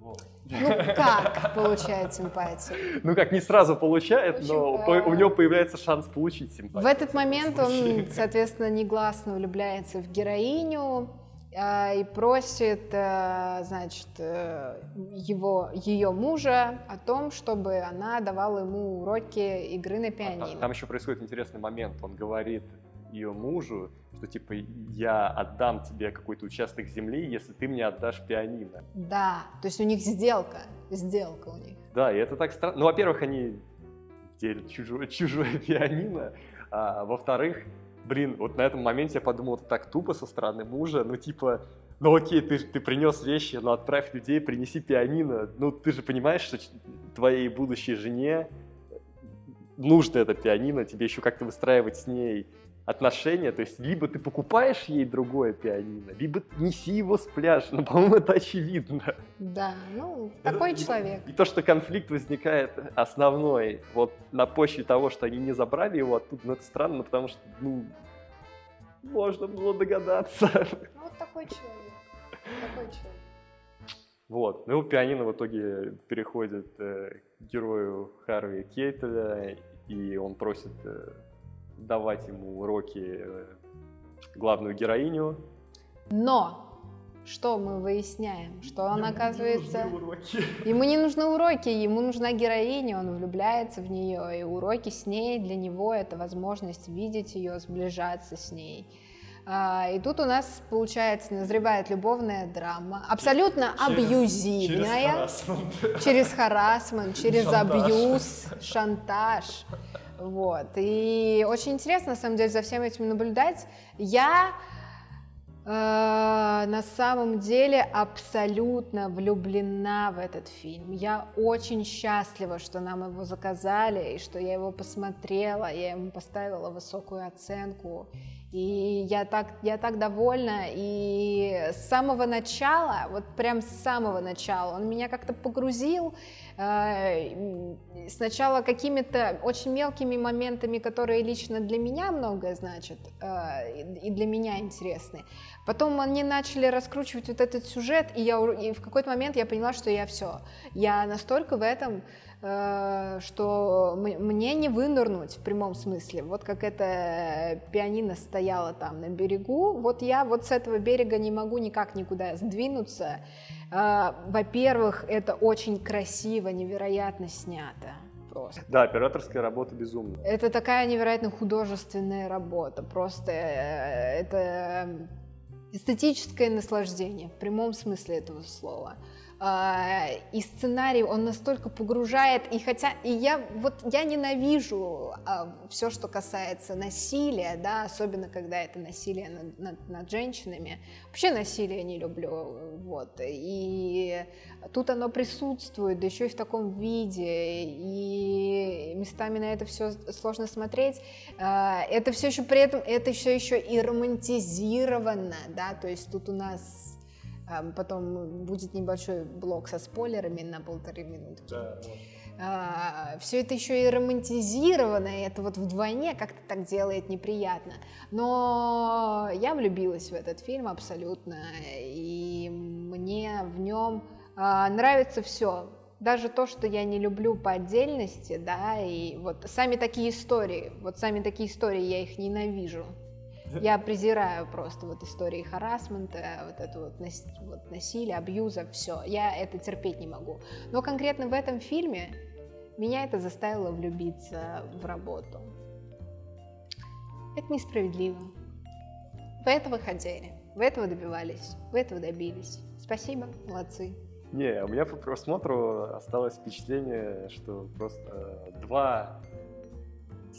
Вот. Ну как получает симпатии? Ну как, не сразу получает, Очень но по- у него появляется шанс получить симпатию. В этот момент он, соответственно, негласно влюбляется в героиню э, и просит, э, значит, э, его, ее мужа о том, чтобы она давала ему уроки игры на пианино. А там, там еще происходит интересный момент. Он говорит ее мужу, что типа я отдам тебе какой-то участок земли, если ты мне отдашь пианино. Да, то есть у них сделка, сделка у них. Да, и это так странно. Ну, во-первых, они делят чужое, чужое пианино, а во-вторых, блин, вот на этом моменте я подумал, так тупо со стороны мужа, ну типа, ну окей, ты, ты принес вещи, но отправь людей, принеси пианино, ну ты же понимаешь, что твоей будущей жене нужно это пианино, тебе еще как-то выстраивать с ней отношения, то есть либо ты покупаешь ей другое пианино, либо неси его с пляжа, ну, по-моему, это очевидно. Да, ну, такой это, человек. И, и то, что конфликт возникает основной, вот на почве того, что они не забрали его оттуда, ну, это странно, потому что, ну, можно было догадаться. Ну, вот такой человек, такой человек. Вот, ну, его пианино в итоге переходит э, к герою Харви Кейтеля, и он просит... Э, давать ему уроки главную героиню. Но что мы выясняем? Что он, ему оказывается... Не нужны уроки. Ему не нужны уроки, ему нужна героиня, он влюбляется в нее, и уроки с ней для него — это возможность видеть ее, сближаться с ней. И тут у нас, получается, назревает любовная драма, абсолютно через, абьюзивная, через харассмент, через, через абьюз, шантаж. Вот. И очень интересно, на самом деле, за всем этим наблюдать. Я э, на самом деле абсолютно влюблена в этот фильм. Я очень счастлива, что нам его заказали, и что я его посмотрела, я ему поставила высокую оценку. И я так, я так довольна, и с самого начала, вот прям с самого начала, он меня как-то погрузил, сначала какими-то очень мелкими моментами, которые лично для меня многое значат, и для меня интересны, потом они начали раскручивать вот этот сюжет, и, я, и в какой-то момент я поняла, что я все, я настолько в этом... что мне не вынырнуть в прямом смысле. Вот как это пианино стояло там на берегу, вот я вот с этого берега не могу никак никуда сдвинуться. Во-первых, это очень красиво, невероятно снято. Просто. Да, операторская работа безумная. Это такая невероятно художественная работа, просто это эстетическое наслаждение в прямом смысле этого слова. И сценарий, он настолько погружает, и хотя, и я, вот я ненавижу все, что касается насилия, да, особенно когда это насилие над, над, над женщинами, вообще насилие не люблю, вот, и тут оно присутствует, да еще и в таком виде, и местами на это все сложно смотреть, это все еще при этом, это все еще и романтизировано, да, то есть тут у нас... Потом будет небольшой блок со спойлерами на полторы минутки. Да, вот. а, все это еще и романтизировано, и это вот вдвойне как-то так делает неприятно. Но я влюбилась в этот фильм абсолютно, и мне в нем а, нравится все. Даже то, что я не люблю по отдельности, да, и вот сами такие истории, вот сами такие истории, я их ненавижу. Я презираю просто вот истории харассмента, вот это вот, нас... вот насилие, абьюза, все. Я это терпеть не могу. Но конкретно в этом фильме меня это заставило влюбиться в работу. Это несправедливо. Вы этого хотели, вы этого добивались, вы этого добились. Спасибо, молодцы. Не, у меня по просмотру осталось впечатление, что просто два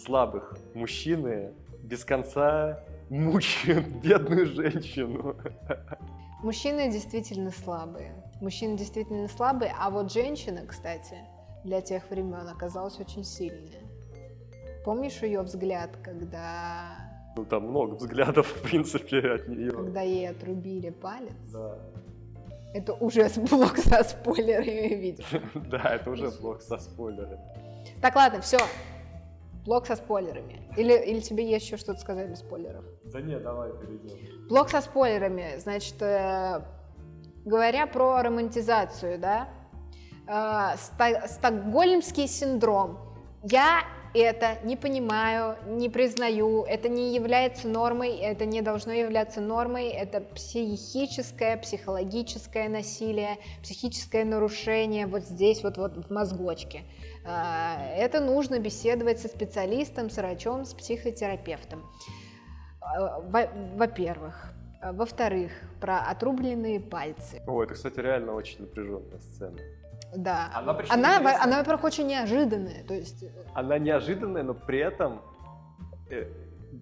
слабых мужчины без конца мучают бедную женщину. Мужчины действительно слабые. Мужчины действительно слабые, а вот женщина, кстати, для тех времен оказалась очень сильная. Помнишь ее взгляд, когда... Ну, там много взглядов, в принципе, от нее. Когда ей отрубили палец? Да. Это уже блок со спойлерами, видишь? Да, это уже блок со спойлерами. Так, ладно, все. Блок со спойлерами. Или, или тебе есть еще что-то сказать без спойлеров? Да нет, давай перейдем. Блок со спойлерами. Значит, э, говоря про романтизацию, да, э, ста- стокгольмский синдром. Я это не понимаю, не признаю, это не является нормой, это не должно являться нормой, это психическое, психологическое насилие, психическое нарушение вот здесь, вот, вот в мозгочке. Это нужно беседовать со специалистом, с врачом, с психотерапевтом. Во-первых. Во-вторых, про отрубленные пальцы. О, это, кстати, реально очень напряженная сцена. Да. Она, она, она, она, во-первых, очень неожиданная. То есть... Она неожиданная, но при этом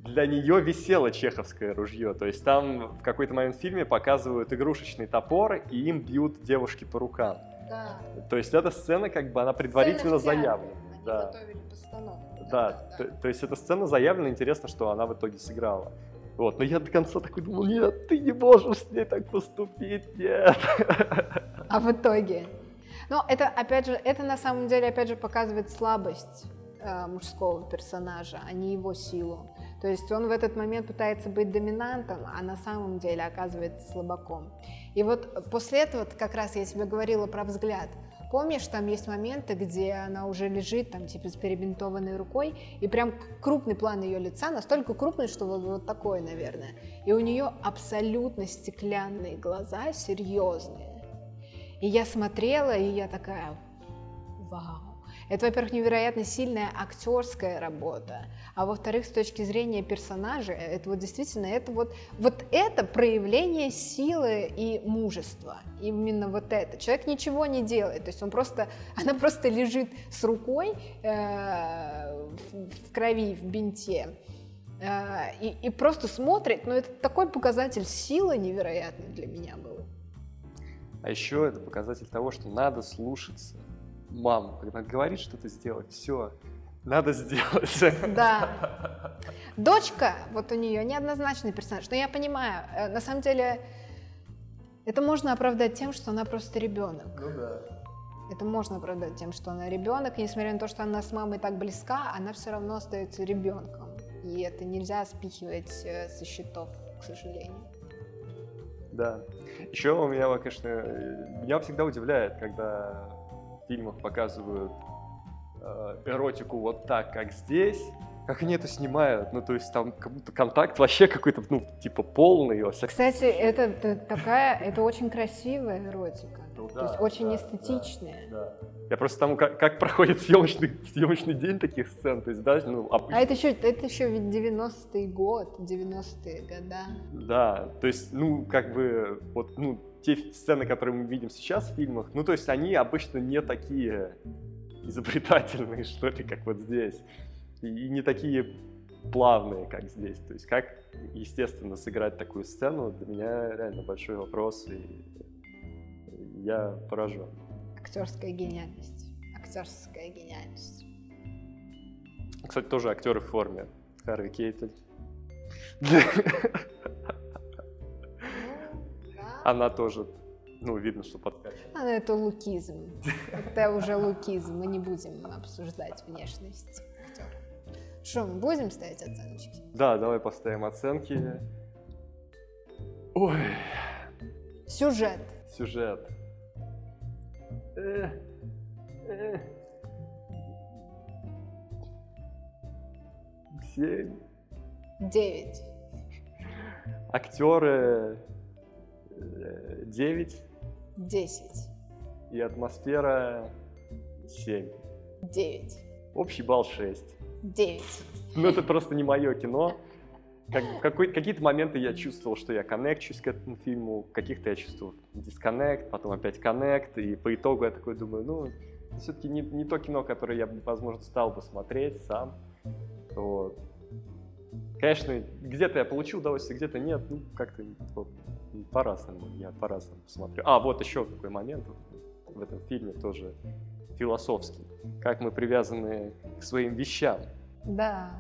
для нее висело чеховское ружье. То есть там в какой-то момент в фильме показывают игрушечный топор, и им бьют девушки по рукам. Да. То есть эта сцена, как бы, она предварительно заявлена. они да. готовили постановку. Да, да, да. То, то есть эта сцена заявлена, интересно, что она в итоге сыграла. Вот, но я до конца такой думал, нет, ты не можешь с ней так поступить, нет. А в итоге? Ну, это, опять же, это на самом деле, опять же, показывает слабость э, мужского персонажа, а не его силу. То есть он в этот момент пытается быть доминантом, а на самом деле оказывается слабаком. И вот после этого, как раз я тебе говорила про взгляд, помнишь, там есть моменты, где она уже лежит, там, типа, с перебинтованной рукой, и прям крупный план ее лица, настолько крупный, что вот, вот такое, наверное. И у нее абсолютно стеклянные глаза, серьезные. И я смотрела, и я такая, вау. Это, во-первых, невероятно сильная актерская работа, а во-вторых, с точки зрения персонажа, это вот действительно, это вот, вот это проявление силы и мужества, именно вот это. Человек ничего не делает, то есть он просто, она просто лежит с рукой э, в крови, в бинте, э, и, и просто смотрит, но это такой показатель силы невероятный для меня был. А еще это показатель того, что надо слушаться. Мам, когда говорит что-то сделать, все, надо сделать. Да. Дочка, вот у нее неоднозначный персонаж, но я понимаю, на самом деле, это можно оправдать тем, что она просто ребенок. Ну да. Это можно оправдать тем, что она ребенок, и несмотря на то, что она с мамой так близка, она все равно остается ребенком, и это нельзя спихивать со счетов, к сожалению. Да. Еще у меня, конечно, меня всегда удивляет, когда в фильмах показывают э, эротику вот так, как здесь, как они это снимают, ну, то есть там как будто контакт вообще какой-то, ну, типа полный. Кстати, это, это такая, это очень красивая эротика, ну, да, то есть очень да, эстетичная. Да, да. Я просто тому, как, как проходит съемочный, съемочный день таких сцен, то есть, да, ну, обычно. А это еще, это еще ведь девяностый год, девяностые годы. Да, то есть, ну, как бы, вот, ну, те сцены, которые мы видим сейчас в фильмах, ну, то есть они обычно не такие изобретательные, что ли, как вот здесь, и не такие плавные, как здесь. То есть как, естественно, сыграть такую сцену, для меня реально большой вопрос, и я поражен. Актерская гениальность. Актерская гениальность. Кстати, тоже актеры в форме. Харви Кейтель. Она тоже, ну, видно, что подкачивает. А, ну, это лукизм. Это уже лукизм. Мы не будем обсуждать внешность актера. Что, мы будем ставить оценочки? Да, давай поставим оценки. Ой. Сюжет. Сюжет. Семь. Девять. Актеры... девять. десять. И атмосфера семь. девять. Общий балл шесть. девять. Ну, это просто не мое кино. Как, какой, какие-то моменты я чувствовал, что я коннекчусь к этому фильму, каких-то я чувствовал дисконнект, потом опять коннект, и по итогу я такой думаю, ну, все-таки не, не то кино, которое я, возможно, стал бы смотреть сам. Вот. Конечно, где-то я получил удовольствие, где-то нет, ну, как-то... По-разному, я по-разному смотрю. А, вот еще какой момент в этом фильме тоже философский. Как мы привязаны к своим вещам. Да.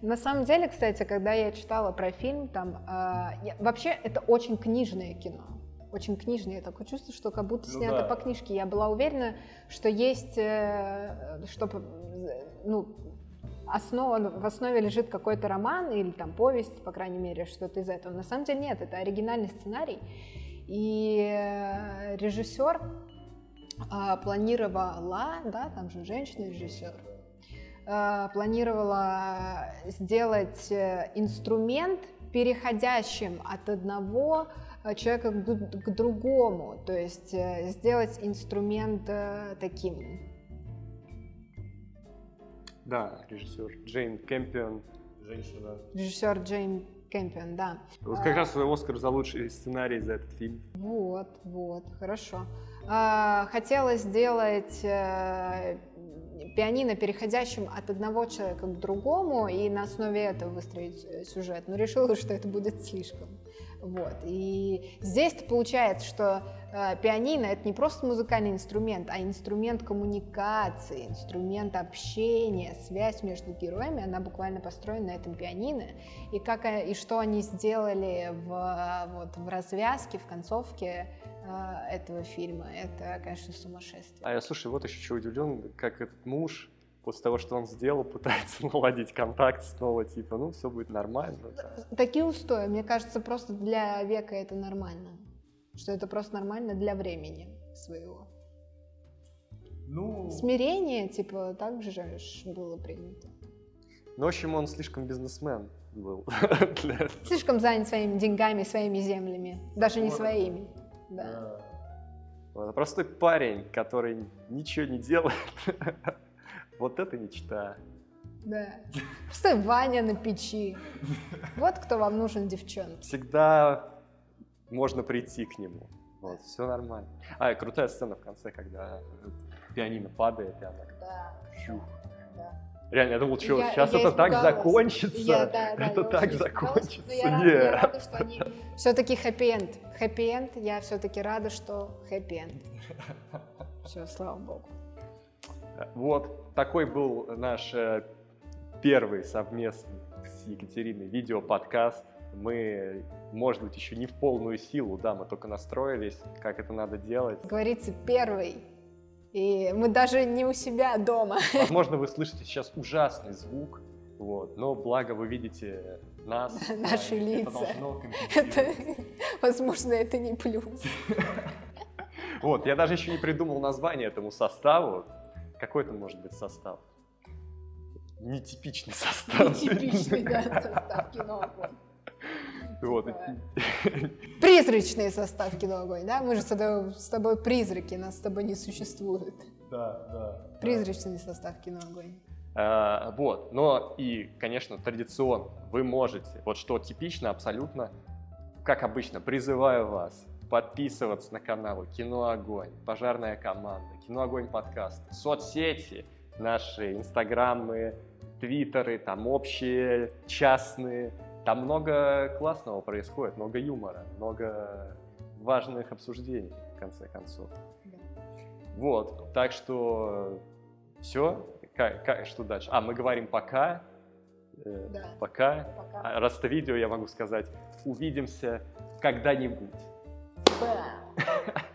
На самом деле, кстати, когда я читала про фильм, там... Э, я, вообще, это очень книжное кино. Очень книжное. Я такое чувство, что как будто снято ну, да. по книжке. Я была уверена, что есть... Э, что, ну, Основа, в основе лежит какой-то роман или там повесть, по крайней мере, что-то из этого. На самом деле нет, это оригинальный сценарий. И режиссер а, планировала, да, там же женщина-режиссер, а, планировала сделать инструмент переходящим от одного человека к, к другому, то есть сделать инструмент таким. Да, режиссер Джейн Кэмпион. Женщина. Режиссер Джейн Кэмпион, да. Вот как а... раз Оскар за лучший сценарий за этот фильм. Вот, вот, хорошо. А, хотела сделать а, пианино переходящим от одного человека к другому и на основе этого выстроить сюжет, но решила, что это будет слишком. Вот. И здесь получается, что Пианино — это не просто музыкальный инструмент, а инструмент коммуникации, инструмент общения, связь между героями, она буквально построена на этом пианино. И, как, и что они сделали в, вот, в развязке, в концовке этого фильма, это, конечно, сумасшествие. А я, слушай, вот еще чего удивлен, как этот муж... после того, что он сделал, пытается наладить контакт снова, типа, ну, все будет нормально. Да. Такие устои, мне кажется, просто для века это нормально. Что это просто нормально для времени своего. Ну... Смирение, типа, так же было принято. Ну, в общем, он слишком бизнесмен был. Слишком занят своими деньгами, своими землями. Даже не своими. Да. Простой парень, который ничего не делает. Вот это мечта. Да. Просто Ваня на печи. Вот кто вам нужен, девчонки. Всегда можно прийти к нему. Вот, все нормально. А, и крутая сцена в конце, когда пианино падает, и она... Да. Фух. Да. Реально, я думал, что я, сейчас я это испугалась. Так закончится. Я, да, да, это так закончится. Но я, рада, я рада, что они... Все-таки хэппи-энд. Хэппи-энд. Я все-таки рада, что хэппи-энд. Все, слава богу. Вот такой был наш первый совместный с Екатериной видеоподкаст. Мы, может быть, еще не в полную силу, да, мы только настроились, как это надо делать. Говорится, первый. И мы даже не у себя дома. Возможно, вы слышите сейчас ужасный звук, вот, но благо вы видите нас. Наши лица. Возможно, это не плюс. Вот, я даже еще не придумал название этому составу. Какой это может быть состав? Нетипичный состав. Нетипичный, да, состав «Кино Огонь». Вот. Призрачный состав «Кино Огонь», да? Мы же с тобой призраки, нас с тобой не существует. Да, да. Призрачный да. состав «Кино Огонь». А, вот, но и, конечно, традиционно вы можете, вот что типично абсолютно, как обычно, призываю вас подписываться на каналы «Кино Огонь», «Пожарная команда», «Кино Огонь» подкаст, соцсети наши, инстаграмы, твиттеры, там общие, частные. Там много классного происходит, много юмора, много важных обсуждений, в конце концов. Да. Вот, так что все. Как, как, что дальше? А, мы говорим «пока». Э, да. Пока. пока. Раз это видео, я могу сказать «увидимся когда-нибудь». Bam!